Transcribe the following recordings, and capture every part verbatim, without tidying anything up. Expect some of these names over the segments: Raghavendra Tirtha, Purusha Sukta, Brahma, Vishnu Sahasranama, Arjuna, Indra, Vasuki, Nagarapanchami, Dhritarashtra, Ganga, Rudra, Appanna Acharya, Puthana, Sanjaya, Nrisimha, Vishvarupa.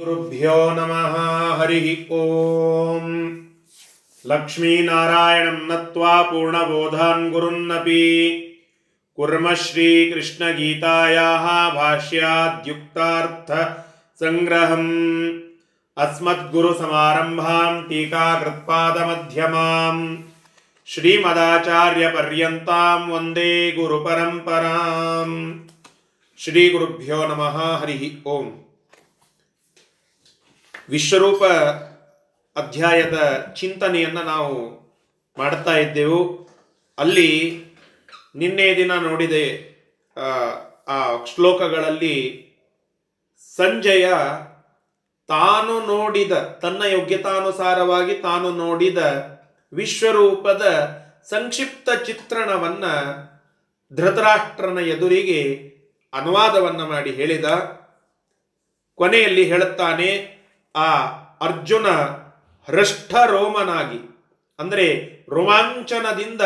ಗುರುಭ್ಯೋ ನಮಃ ಹರಿ ಓಂ ಲಕ್ಷ್ಮೀನಾರಾಯಣಂ ನತ್ವಾ ಪೂರ್ಣಬೋಧಾನ್ ಗುರುನ್ನಪಿ ಕುರ್ಮ ಶ್ರೀಕೃಷ್ಣಗೀತಾಯಾಃ ಭಾಷ್ಯಾದ್ಯುಕ್ತಾರ್ಥ ಸಂಗ್ರಹಂ ಅಸ್ಮದ್ಗುರುಸಮಾರಂಭಾಂ ಟೀಕಾಕೃತ್ಪಾದಮಧ್ಯಮಾಂ ಶ್ರೀಮದಾಚಾರ್ಯಪರ್ಯಂತಾಂ ವಂದೇ ಗುರುಪರಂಪರಾಂ. ಶ್ರೀಗುರುಭ್ಯೋ ನಮಃ ಹರಿ ಓಂ. ವಿಶ್ವರೂಪ ಅಧ್ಯಾಯದ ಚಿಂತನೆಯನ್ನು ನಾವು ಮಾಡ್ತಾ ಇದ್ದೆವು. ಅಲ್ಲಿ ನಿನ್ನೆ ದಿನ ನೋಡಿದೆ, ಆ ಶ್ಲೋಕಗಳಲ್ಲಿ ಸಂಜಯ ತಾನು ನೋಡಿದ, ತನ್ನ ಯೋಗ್ಯತಾನುಸಾರವಾಗಿ ತಾನು ನೋಡಿದ ವಿಶ್ವರೂಪದ ಸಂಕ್ಷಿಪ್ತ ಚಿತ್ರಣವನ್ನು ಧೃತರಾಷ್ಟ್ರನ ಎದುರಿಗೆ ಅನುವಾದವನ್ನು ಮಾಡಿ ಹೇಳಿದ. ಕೊನೆಯಲ್ಲಿ ಹೇಳುತ್ತಾನೆ, ಆ ಅರ್ಜುನ ಹೃಷ್ಟ ರೋಮನಾಗಿ, ಅಂದರೆ ರೋಮಾಂಚನದಿಂದ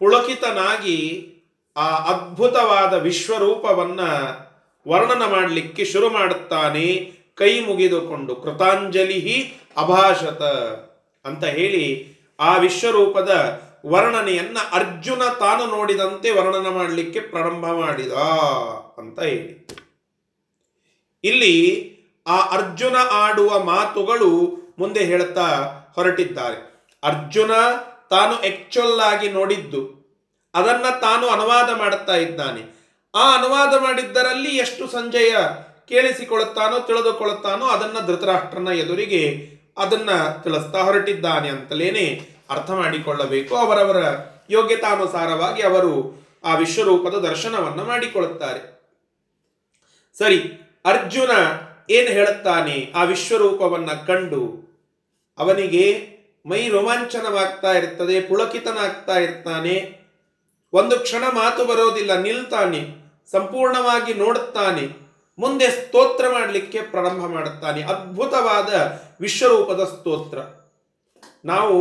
ಪುಳಕಿತನಾಗಿ ಆ ಅದ್ಭುತವಾದ ವಿಶ್ವರೂಪವನ್ನು ವರ್ಣನ ಮಾಡಲಿಕ್ಕೆ ಶುರು ಮಾಡುತ್ತಾನೆ, ಕೈ ಮುಗಿದುಕೊಂಡು ಕೃತಾಂಜಲಿ ಅಭಾಷತ ಅಂತ ಹೇಳಿ ಆ ವಿಶ್ವರೂಪದ ವರ್ಣನೆಯನ್ನು ಅರ್ಜುನ ತಾನು ನೋಡಿದಂತೆ ವರ್ಣನ ಮಾಡಲಿಕ್ಕೆ ಪ್ರಾರಂಭ ಮಾಡಿದ ಅಂತ ಹೇಳಿ. ಇಲ್ಲಿ ಆ ಅರ್ಜುನ ಆಡುವ ಮಾತುಗಳು ಮುಂದೆ ಹೇಳ್ತಾ ಹೊರಟಿದ್ದಾರೆ. ಅರ್ಜುನ ತಾನು ಆಕ್ಚುಲ್ ಆಗಿ ನೋಡಿದ್ದು ಅದನ್ನು ತಾನು ಅನುವಾದ ಮಾಡುತ್ತಾ ಇದ್ದಾನೆ. ಆ ಅನುವಾದ ಮಾಡಿದ್ದರಲ್ಲಿ ಎಷ್ಟು ಸಂಜಯ ಕೇಳಿಸಿಕೊಳ್ಳುತ್ತಾನೋ ತಿಳಿದುಕೊಳ್ಳುತ್ತಾನೋ ಅದನ್ನು ಧೃತರಾಷ್ಟ್ರನ ಎದುರಿಗೆ ಅದನ್ನು ತಿಳಿಸ್ತಾ ಹೊರಟಿದ್ದಾನೆ ಅಂತಲೇನೆ ಅರ್ಥ ಮಾಡಿಕೊಳ್ಳಬೇಕು. ಅವರವರ ಯೋಗ್ಯತಾನುಸಾರವಾಗಿ ಅವರು ಆ ವಿಶ್ವರೂಪದ ದರ್ಶನವನ್ನು ಮಾಡಿಕೊಳ್ಳುತ್ತಾರೆ. ಸರಿ, ಅರ್ಜುನ ಏನು ಹೇಳುತ್ತಾನೆ? ಆ ವಿಶ್ವರೂಪವನ್ನು ಕಂಡು ಅವನಿಗೆ ಮೈ ರೋಮಾಂಚನವಾಗ್ತಾ ಇರ್ತದೆ, ಪುಳಕಿತನಾಗ್ತಾ ಇರ್ತಾನೆ, ಒಂದು ಕ್ಷಣ ಮಾತು ಬರೋದಿಲ್ಲ, ನಿಲ್ತಾನೆ, ಸಂಪೂರ್ಣವಾಗಿ ನೋಡುತ್ತಾನೆ, ಮುಂದೆ ಸ್ತೋತ್ರ ಮಾಡಲಿಕ್ಕೆ ಪ್ರಾರಂಭ ಮಾಡುತ್ತಾನೆ. ಅದ್ಭುತವಾದ ವಿಶ್ವರೂಪದ ಸ್ತೋತ್ರ. ನಾವು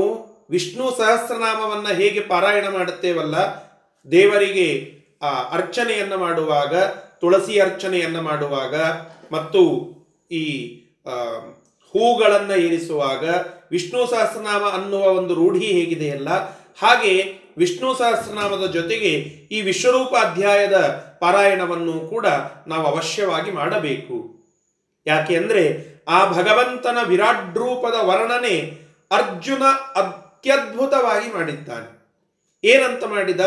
ವಿಷ್ಣು ಸಹಸ್ರನಾಮವನ್ನು ಹೇಗೆ ಪಾರಾಯಣ ಮಾಡುತ್ತೇವಲ್ಲ, ದೇವರಿಗೆ ಆ ಅರ್ಚನೆಯನ್ನು ಮಾಡುವಾಗ, ತುಳಸಿ ಅರ್ಚನೆಯನ್ನು ಮಾಡುವಾಗ ಮತ್ತು ಈ ಹೂಗಳನ್ನು ಏರಿಸುವಾಗ ವಿಷ್ಣು ಸಹಸ್ರನಾಮ ಅನ್ನುವ ಒಂದು ರೂಢಿ ಹೇಗಿದೆಯಲ್ಲ, ಹಾಗೆ ವಿಷ್ಣು ಸಹಸ್ರನಾಮದ ಜೊತೆಗೆ ಈ ವಿಶ್ವರೂಪ ಅಧ್ಯಾಯದ ಪಾರಾಯಣವನ್ನು ಕೂಡ ನಾವು ಅವಶ್ಯವಾಗಿ ಮಾಡಬೇಕು. ಯಾಕೆಂದರೆ ಆ ಭಗವಂತನ ವಿರಾಟ್ ರೂಪದ ವರ್ಣನೆ ಅರ್ಜುನ ಅತ್ಯದ್ಭುತವಾಗಿ ಮಾಡಿದ್ದಾನೆ. ಏನಂತ ಮಾಡಿದ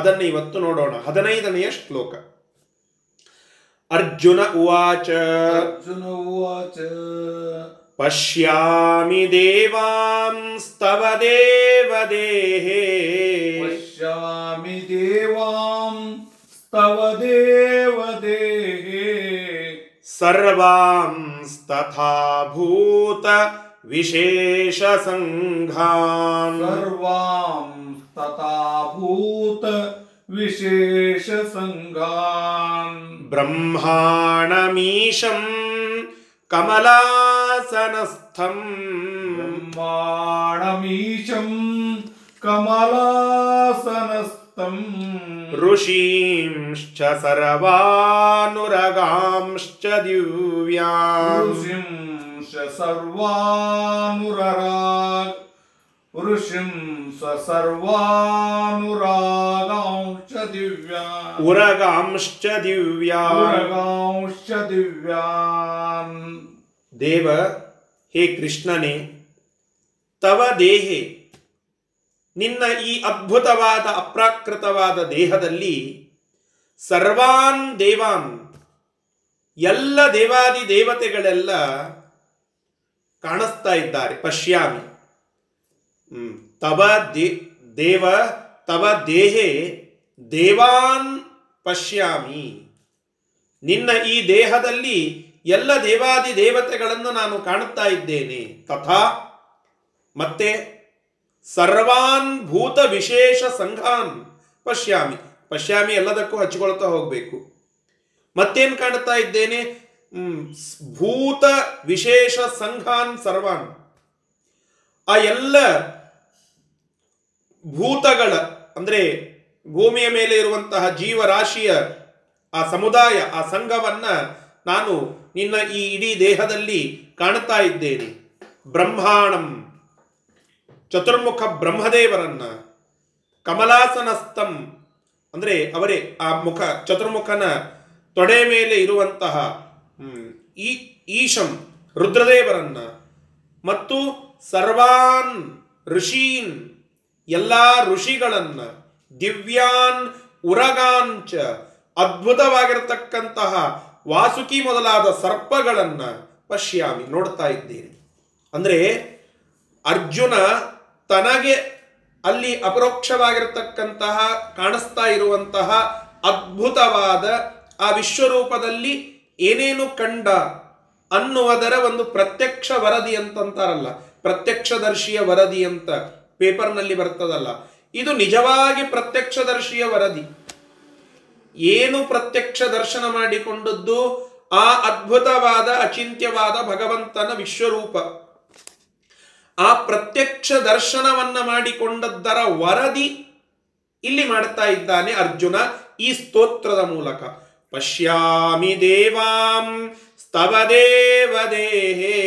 ಅದನ್ನು ಇವತ್ತು ನೋಡೋಣ. ಹದಿನೈದನೆಯ ಶ್ಲೋಕ. ಅರ್ಜುನ ಉವಾಚ ಅರ್ಜುನ ಉವಾಚ ಪಶ್ಯಾಮಿ ದೇವಾಂಸ್ತವ ದೇವ ದೇಹೇ ಪಶ್ಯಾಮಿ ದೇವಾಂಸ್ತವ ದೇವ ದೇಹೇ ಸರ್ವಾಂಸ್ತಥಾ ಭೂತ ವಿಶೇಷ ಸಂಘಾಂ ಸರ್ವಾಂಸ್ತಥಾ ಭೂತ ವಿಶೇಷ ಸಂಘಾನ್ ಬ್ರಹ್ಮಾಣಮೀಶಂ ಕಮಲಾಸನಸ್ಥಂ ಬ್ರಹ್ಮಾಣಮೀಶಂ ಕಮಲಾಸನಸ್ಥಂ ಋಷೀಂಶ್ಚ ಸರ್ವಾನುರಗಾಂಶ್ಚ ದಿವ್ಯಾಂ ಋಷೀಂಶ್ಚ ಸರ್ವಾನುರರಾಗ್ ಋಷಿಂ ಸರ್ವಾನುರಾಗಾಂಶ್ಚ ದಿವ್ಯಾನ್ ಉರಗಾಂಶ್ಚ ದಿವ್ಯಾನ್ ಉರಗಾಂಶ್ಚ ದಿವ್ಯಾನ್. ದೇವ, ಹೇ ಕೃಷ್ಣನೇ, ತವ ದೇಹೆ, ನಿನ್ನ ಈ ಅದ್ಭುತವಾದ ಅಪ್ರಾಕೃತವಾದ ದೇಹದಲ್ಲಿ ಸರ್ವಾನ್ ದೇವಾನ್, ಎಲ್ಲ ದೇವಾದಿ ದೇವತೆಗಳೆಲ್ಲ ಕಾಣಿಸ್ತಾ ಇದ್ದಾರೆ. ಪಶ್ಯಾಮಿ ತವ ದೇ ದೇವ ತವ ದೇಹೆ ದೇವಾನ್ ಪಶ್ಯಾಮಿ, ನಿನ್ನ ಈ ದೇಹದಲ್ಲಿ ಎಲ್ಲ ದೇವಾದಿ ದೇವತೆಗಳನ್ನು ನಾನು ಕಾಣುತ್ತಾ ಇದ್ದೇನೆ. ತಥಾ ಮತ್ತೆ ಸರ್ವಾನ್ ಭೂತ ವಿಶೇಷ ಸಂಘಾನ್ ಪಶ್ಯಾಮಿ. ಪಶ್ಯಾಮಿ ಎಲ್ಲದಕ್ಕೂ ಹಚ್ಕೊಳ್ತಾ ಹೋಗಬೇಕು. ಮತ್ತೇನು ಕಾಣುತ್ತಾ ಇದ್ದೇನೆ? ಭೂತ ವಿಶೇಷ ಸಂಘಾನ್ ಸರ್ವಾನ್, ಆ ಎಲ್ಲ ಭೂತಗಳ ಅಂದರೆ ಭೂಮಿಯ ಮೇಲೆ ಇರುವಂತಹ ಜೀವರಾಶಿಯ ಆ ಸಮುದಾಯ, ಆ ಸಂಘವನ್ನು ನಾನು ನಿನ್ನ ಈ ಇಡೀ ದೇಹದಲ್ಲಿ ಕಾಣುತ್ತಾ ಇದ್ದೇನೆ. ಬ್ರಹ್ಮಾಣಂ ಚತುರ್ಮುಖ ಬ್ರಹ್ಮದೇವರನ್ನ, ಕಮಲಾಸನಸ್ತಂ ಅಂದರೆ ಅವರೇ ಆ ಮುಖ, ಚತುರ್ಮುಖನ ತೊಡೆ ಮೇಲೆ ಇರುವಂತಹ ಈ ಈಶಂ ರುದ್ರದೇವರನ್ನ, ಮತ್ತು ಸರ್ವಾನ್ ಋಷೀನ್ ಎಲ್ಲ ಋಷಿಗಳನ್ನು, ದಿವ್ಯಾನ್ ಉರಗಾಂಚ ಅದ್ಭುತವಾಗಿರತಕ್ಕಂತಹ ವಾಸುಕಿ ಮೊದಲಾದ ಸರ್ಪಗಳನ್ನು ಪಶ್ಯಾಮಿ ನೋಡ್ತಾ ಇದ್ದೇನೆ. ಅಂದರೆ ಅರ್ಜುನ ತನಗೆ ಅಲ್ಲಿ ಅಪರೋಕ್ಷವಾಗಿರತಕ್ಕಂತಹ ಕಾಣಿಸ್ತಾ ಇರುವಂತಹ ಅದ್ಭುತವಾದ ಆ ವಿಶ್ವರೂಪದಲ್ಲಿ ಏನೇನು ಕಂಡ ಅನ್ನುವುದರ ಒಂದು ಪ್ರತ್ಯಕ್ಷ ವರದಿ ಅಂತಂತಾರಲ್ಲ, ಪ್ರತ್ಯಕ್ಷದರ್ಶಿಯ ವರದಿ ಅಂತ ಪೇಪರ್ನಲ್ಲಿ ಬರ್ತದಲ್ಲ, ಇದು ನಿಜವಾಗಿ ಪ್ರತ್ಯಕ್ಷದರ್ಶಿಯ ವರದಿ. ಏನು ಪ್ರತ್ಯಕ್ಷ ದರ್ಶನ ಮಾಡಿಕೊಂಡದ್ದು? ಆ ಅದ್ಭುತವಾದ ಅಚಿಂತ್ಯವಾದ ಭಗವಂತನ ವಿಶ್ವರೂಪ. ಆ ಪ್ರತ್ಯಕ್ಷ ದರ್ಶನವನ್ನು ಮಾಡಿಕೊಂಡದ್ದರ ವರದಿ ಇಲ್ಲಿ ಮಾಡ್ತಾ ಇದ್ದಾನೆ ಅರ್ಜುನ ಈ ಸ್ತೋತ್ರದ ಮೂಲಕ. ಪಶ್ಯಾಮಿ ದೇವಾಂ ಸ್ತವ ದೇವದೇಹೇ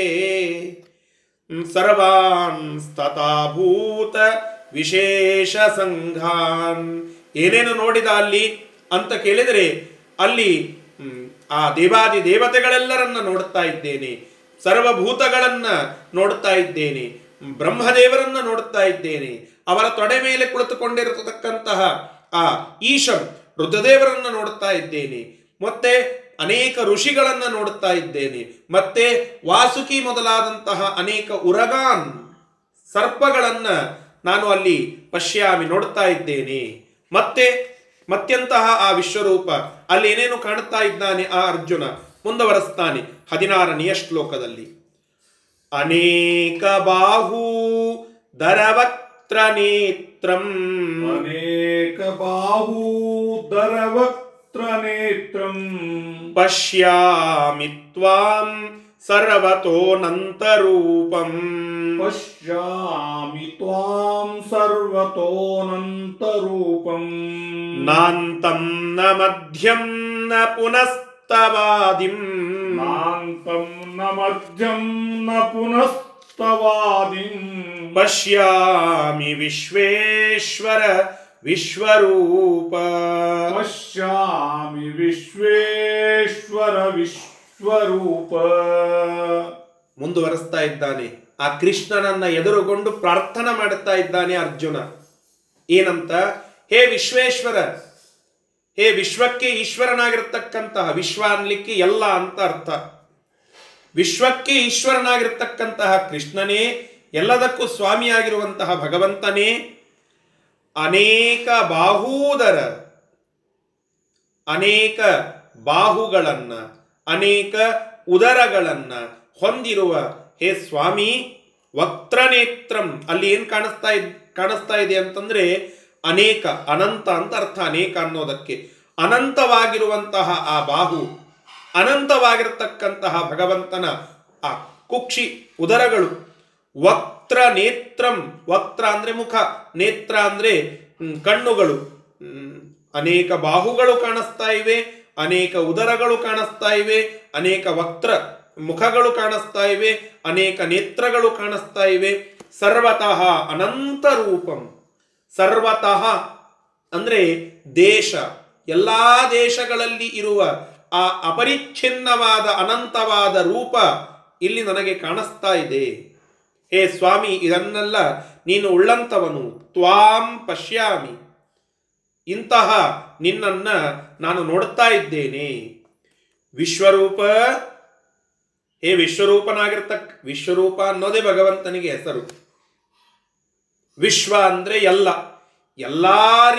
ಸರ್ವಾನ್ ಸ್ಥತಾಭೂತ ವಿಶೇಷ ಸಂಘಾನ್. ಏನೇನು ನೋಡಿದ ಅಲ್ಲಿ ಅಂತ ಕೇಳಿದರೆ, ಅಲ್ಲಿ ಆ ದೇವಾದಿ ದೇವತೆಗಳೆಲ್ಲರನ್ನ ನೋಡ್ತಾ ಇದ್ದೇನೆ, ಸರ್ವಭೂತಗಳನ್ನ ನೋಡ್ತಾ ಇದ್ದೇನೆ, ಬ್ರಹ್ಮದೇವರನ್ನ ನೋಡ್ತಾ ಇದ್ದೇನೆ, ಅವರ ತೊಡೆ ಮೇಲೆ ಕುಳಿತುಕೊಂಡಿರತಕ್ಕಂತಹ ಆ ಈಶಂ ರುದ್ರದೇವರನ್ನ ನೋಡ್ತಾ ಇದ್ದೇನೆ, ಮತ್ತೆ ಅನೇಕ ಋಷಿಗಳನ್ನು ನೋಡುತ್ತಾ ಇದ್ದೇನೆ, ಮತ್ತೆ ವಾಸುಕಿ ಮೊದಲಾದಂತಹ ಅನೇಕ ಉರಗಾನ್ ಸರ್ಪಗಳನ್ನು ನಾನು ಅಲ್ಲಿ ಪಶ್ಯಾಮಿ ನೋಡ್ತಾ ಇದ್ದೇನೆ. ಮತ್ತೆ ಮತ್ತೆಂತಹ ಆ ವಿಶ್ವರೂಪ ಅಲ್ಲಿ ಏನೇನು ಕಾಣುತ್ತಾ ಇದ್ದಾನೆ ಆ ಅರ್ಜುನ ಮುಂದುವರೆಸ್ತಾನೆ ಹದಿನಾರನೆಯ ಶ್ಲೋಕದಲ್ಲಿ. ಅನೇಕ ಬಾಹು ದರವಕ್ತ್ರ ನೇತ್ರಂ ಅನೇಕ ಬಾಹು ದರವಕ್ತ್ರ ನೇತ್ರಂ ಪಶ್ಯಾಮಿ ತ್ವಾಂ ಸರ್ವತೋನಂತರೂಪಂ ಪಶ್ಯಾಮಿ ತ್ವಾಂ ಸರ್ವತೋನಂತರೂಪಂ ನಾಂತಂ ನ ಮಧ್ಯಂ ನ ಪುನಸ್ತವಾದಿಂ ನಾಂತಂ ನ ಮಧ್ಯಂ ನ ಪುನಸ್ತವಾದಿಂ ಪಶ್ಯಾಮಿ ವಿಶ್ವೇಶ್ವರ ವಿಶ್ವರೂಪ ಪಶ್ಯಾಮಿ ವಿಶ್ವೇಶ್ವರ ವಿಶ್ವರೂಪ. ಮುಂದುವರೆಸ್ತಾ ಇದ್ದಾನೆ ಆ ಕೃಷ್ಣನನ್ನ ಎದುರುಗೊಂಡು ಪ್ರಾರ್ಥನೆ ಮಾಡುತ್ತಾ ಇದ್ದಾನೆ ಅರ್ಜುನ. ಏನಂತ? ಹೇ ವಿಶ್ವೇಶ್ವರ, ಹೇ ವಿಶ್ವಕ್ಕೆ ಈಶ್ವರನಾಗಿರ್ತಕ್ಕಂತಹ, ವಿಶ್ವ ಅನ್ಲಿಕ್ಕೆ ಎಲ್ಲ ಅಂತ ಅರ್ಥ, ವಿಶ್ವಕ್ಕೆ ಈಶ್ವರನಾಗಿರ್ತಕ್ಕಂತಹ ಕೃಷ್ಣನೇ, ಎಲ್ಲದಕ್ಕೂ ಸ್ವಾಮಿಯಾಗಿರುವಂತಹ ಭಗವಂತನೇ, ಅನೇಕ ಬಾಹೂದರ ಅನೇಕ ಬಾಹುಗಳನ್ನು ಅನೇಕ ಉದರಗಳನ್ನು ಹೊಂದಿರುವ ಹೇ ಸ್ವಾಮಿ, ವಕ್ತ್ರನೇತ್ರಂ ಅಲ್ಲಿ ಏನು ಕಾಣಿಸ್ತಾ ಇದ್ ಕಾಣಿಸ್ತಾ ಇದೆ ಅಂತಂದರೆ ಅನೇಕ, ಅನಂತ ಅಂತ ಅರ್ಥ ಅನೇಕ ಅನ್ನೋದಕ್ಕೆ, ಅನಂತವಾಗಿರುವಂತಹ ಆ ಬಾಹು, ಅನಂತವಾಗಿರ್ತಕ್ಕಂತಹ ಭಗವಂತನ ಆ ಕುಕ್ಷಿ ಉದರಗಳು. ವಕ್ತ್ರ ನೇತ್ರಂ, ವಕ್ತ್ರ ಅಂದರೆ ಮುಖ, ನೇತ್ರ ಅಂದರೆ ಕಣ್ಣುಗಳು. ಅನೇಕ ಬಾಹುಗಳು ಕಾಣಿಸ್ತಾ ಇವೆ, ಅನೇಕ ಉದರಗಳು ಕಾಣಿಸ್ತಾ ಇವೆ, ಅನೇಕ ವಕ್ತ್ರ ಮುಖಗಳು ಕಾಣಿಸ್ತಾ ಇವೆ, ಅನೇಕ ನೇತ್ರಗಳು ಕಾಣಿಸ್ತಾ ಇವೆ. ಸರ್ವತಃ ಅನಂತ ರೂಪಂ, ಸರ್ವತಃ ಅಂದರೆ ದೇಶ, ಎಲ್ಲ ದೇಶಗಳಲ್ಲಿ ಇರುವ ಆ ಅಪರಿಚ್ಛಿನ್ನವಾದ ಅನಂತವಾದ ರೂಪ ಇಲ್ಲಿ ನನಗೆ ಕಾಣಿಸ್ತಾ ಇದೆ. ಹೇ ಸ್ವಾಮಿ, ಇದನ್ನೆಲ್ಲ ನೀನು ಉಳ್ಳಂತವನು. ತ್ವಾಂ ಪಶ್ಯಾಮಿ, ಇಂತಹ ನಿನ್ನನ್ನು ನಾನು ನೋಡ್ತಾ ಇದ್ದೇನೆ. ವಿಶ್ವರೂಪ, ಹೇ ವಿಶ್ವರೂಪನಾಗಿರ್ತಕ್ಕ, ವಿಶ್ವರೂಪ ಅನ್ನೋದೇ ಭಗವಂತನಿಗೆ ಹೆಸರು. ವಿಶ್ವ ಅಂದರೆ ಎಲ್ಲ, ಎಲ್ಲ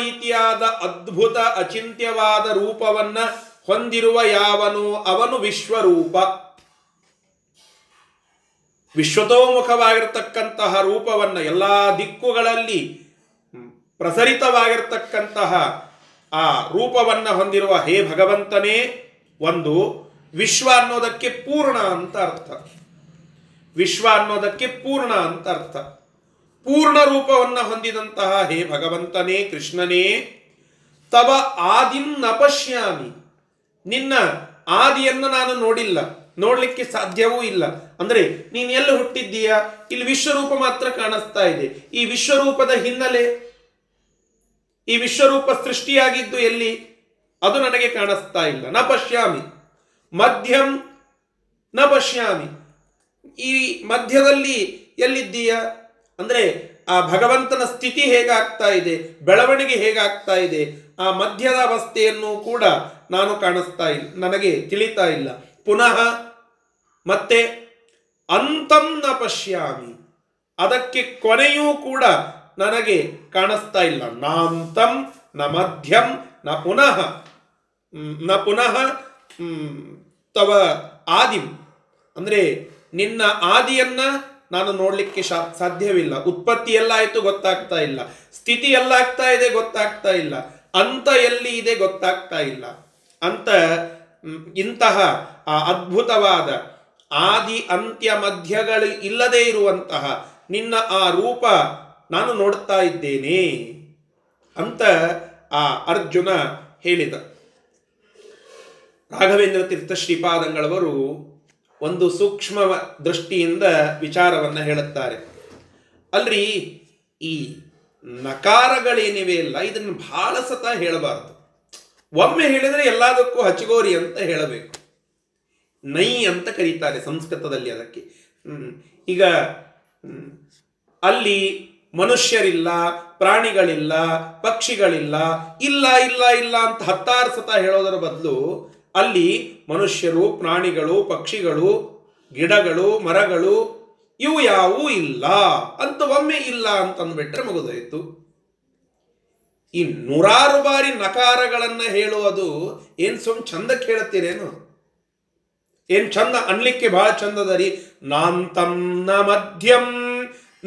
ರೀತಿಯಾದ ಅದ್ಭುತ ಅಚಿಂತ್ಯವಾದ ರೂಪವನ್ನು ಹೊಂದಿರುವ ಯಾವನು ಅವನು ವಿಶ್ವರೂಪ. ವಿಶ್ವತೋಮುಖವಾಗಿರ್ತಕ್ಕಂತಹ ರೂಪವನ್ನು, ಎಲ್ಲ ದಿಕ್ಕುಗಳಲ್ಲಿ ಪ್ರಸರಿತವಾಗಿರ್ತಕ್ಕಂತಹ ಆ ರೂಪವನ್ನು ಹೊಂದಿರುವ ಹೇ ಭಗವಂತನೇ ಒಂದು. ವಿಶ್ವ ಅನ್ನೋದಕ್ಕೆ ಪೂರ್ಣ ಅಂತ ಅರ್ಥ, ವಿಶ್ವ ಅನ್ನೋದಕ್ಕೆ ಪೂರ್ಣ ಅಂತ ಅರ್ಥ. ಪೂರ್ಣ ರೂಪವನ್ನು ಹೊಂದಿದಂತಹ ಹೇ ಭಗವಂತನೇ ಕೃಷ್ಣನೇ, ತವ ಆದಿಂ ನ ಪಶ್ಯಾಮಿ, ನಿನ್ನ ಆದಿಯನ್ನು ನಾನು ನೋಡಿಲ್ಲ, ನೋಡಲಿಕ್ಕೆ ಸಾಧ್ಯವೂ ಇಲ್ಲ. ಅಂದರೆ ನೀನು ಎಲ್ಲ ಹುಟ್ಟಿದ್ದೀಯಾ, ಇಲ್ಲಿ ವಿಶ್ವರೂಪ ಮಾತ್ರ ಕಾಣಿಸ್ತಾ ಇದೆ. ಈ ವಿಶ್ವರೂಪದ ಹಿನ್ನೆಲೆ, ಈ ವಿಶ್ವರೂಪ ಸೃಷ್ಟಿಯಾಗಿದ್ದು ಎಲ್ಲಿ, ಅದು ನನಗೆ ಕಾಣಿಸ್ತಾ ಇಲ್ಲ. ನ ಪಶ್ಯಾಮಿ ಮಧ್ಯಂ ನ ಪಶ್ಯಾಮಿ, ಈ ಮಧ್ಯದಲ್ಲಿ ಎಲ್ಲಿದ್ದೀಯಾ ಅಂದರೆ ಆ ಭಗವಂತನ ಸ್ಥಿತಿ ಹೇಗಾಗ್ತಾ ಇದೆ, ಬೆಳವಣಿಗೆ ಹೇಗಾಗ್ತಾ ಇದೆ, ಆ ಮಧ್ಯದ ಅವಸ್ಥೆಯನ್ನು ಕೂಡ ನಾನು ಕಾಣಿಸ್ತಾ ಇಲ್ಲ, ನನಗೆ ತಿಳಿತಾ ಇಲ್ಲ. ಪುನಃ ಮತ್ತೆ ಅಂತಂ ನ ಪಶ್ಯಾಮಿ, ಅದಕ್ಕೆ ಕೊನೆಯೂ ಕೂಡ ನನಗೆ ಕಾಣಿಸ್ತಾ ಇಲ್ಲ. ನಾಂತಂ ನ ಮಧ್ಯಂ ನ ಪುನಃ ನ ಪುನಃ ತವ ಆದಿಂ, ಅಂದರೆ ನಿನ್ನ ಆದಿಯನ್ನು ನಾನು ನೋಡಲಿಕ್ಕೆ ಸಾಧ್ಯವಿಲ್ಲ. ಉತ್ಪತ್ತಿ ಎಲ್ಲ ಆಯಿತು ಗೊತ್ತಾಗ್ತಾ ಇಲ್ಲ, ಸ್ಥಿತಿ ಎಲ್ಲ ಆಗ್ತಾ ಇದೆ ಗೊತ್ತಾಗ್ತಾ ಇಲ್ಲ, ಅಂತ ಎಲ್ಲಿ ಇದೆ ಗೊತ್ತಾಗ್ತಾ ಇಲ್ಲ. ಅಂತ ಇಂತಹ ಆ ಅದ್ಭುತವಾದ ಆದಿ ಅಂತ್ಯ ಮಧ್ಯಗಳು ಇಲ್ಲದೇ ಇರುವಂತಹ ನಿನ್ನ ಆ ರೂಪ ನಾನು ನೋಡ್ತಾ ಇದ್ದೇನೆ ಅಂತ ಆ ಅರ್ಜುನ ಹೇಳಿದ. ರಾಘವೇಂದ್ರ ತೀರ್ಥ ಶ್ರೀಪಾದಂಗಳವರು ಒಂದು ಸೂಕ್ಷ್ಮ ದೃಷ್ಟಿಯಿಂದ ವಿಚಾರವನ್ನು ಹೇಳುತ್ತಾರೆ. ಅಲ್ರಿ ಈ ನಕಾರಗಳೇನಿವೆ ಅಲ್ಲ, ಇದನ್ನು ಬಹಳ ಸತ ಹೇಳಬಾರ್ದು. ಒಮ್ಮೆ ಹೇಳಿದರೆ ಎಲ್ಲದಕ್ಕೂ ಹಚಗೋರಿ ಅಂತ ಹೇಳಬೇಕು. ನೈ ಅಂತ ಕರೀತಾರೆ ಸಂಸ್ಕೃತದಲ್ಲಿ ಅದಕ್ಕೆ. ಈಗ ಅಲ್ಲಿ ಮನುಷ್ಯರಿಲ್ಲ, ಪ್ರಾಣಿಗಳಿಲ್ಲ, ಪಕ್ಷಿಗಳಿಲ್ಲ, ಇಲ್ಲ ಇಲ್ಲ ಇಲ್ಲ ಅಂತ ಹತ್ತಾರು ಸತ ಹೇಳೋದರ ಬದಲು ಅಲ್ಲಿ ಮನುಷ್ಯರು, ಪ್ರಾಣಿಗಳು, ಪಕ್ಷಿಗಳು, ಗಿಡಗಳು, ಮರಗಳು ಇವು ಯಾವೂ ಇಲ್ಲ ಅಂತ ಒಮ್ಮೆ ಇಲ್ಲ ಅಂತಂದ್ಬಿಟ್ರೆ ಮುಗಿದಾಯಿತು. ಈ ನೂರಾರು ಬಾರಿ ನಕಾರಗಳನ್ನು ಹೇಳುವುದು ಏನು ಸುಮ್ ಚಂದಕ್ಕೆ ಹೇಳ್ತೀರೇನು? ಏನು ಚಂದ ಅನ್ಲಿಕ್ಕೆ ಬಹಳ ಚಂದದ ರೀ. ನಾಂತಂ ನ ಮಧ್ಯಂ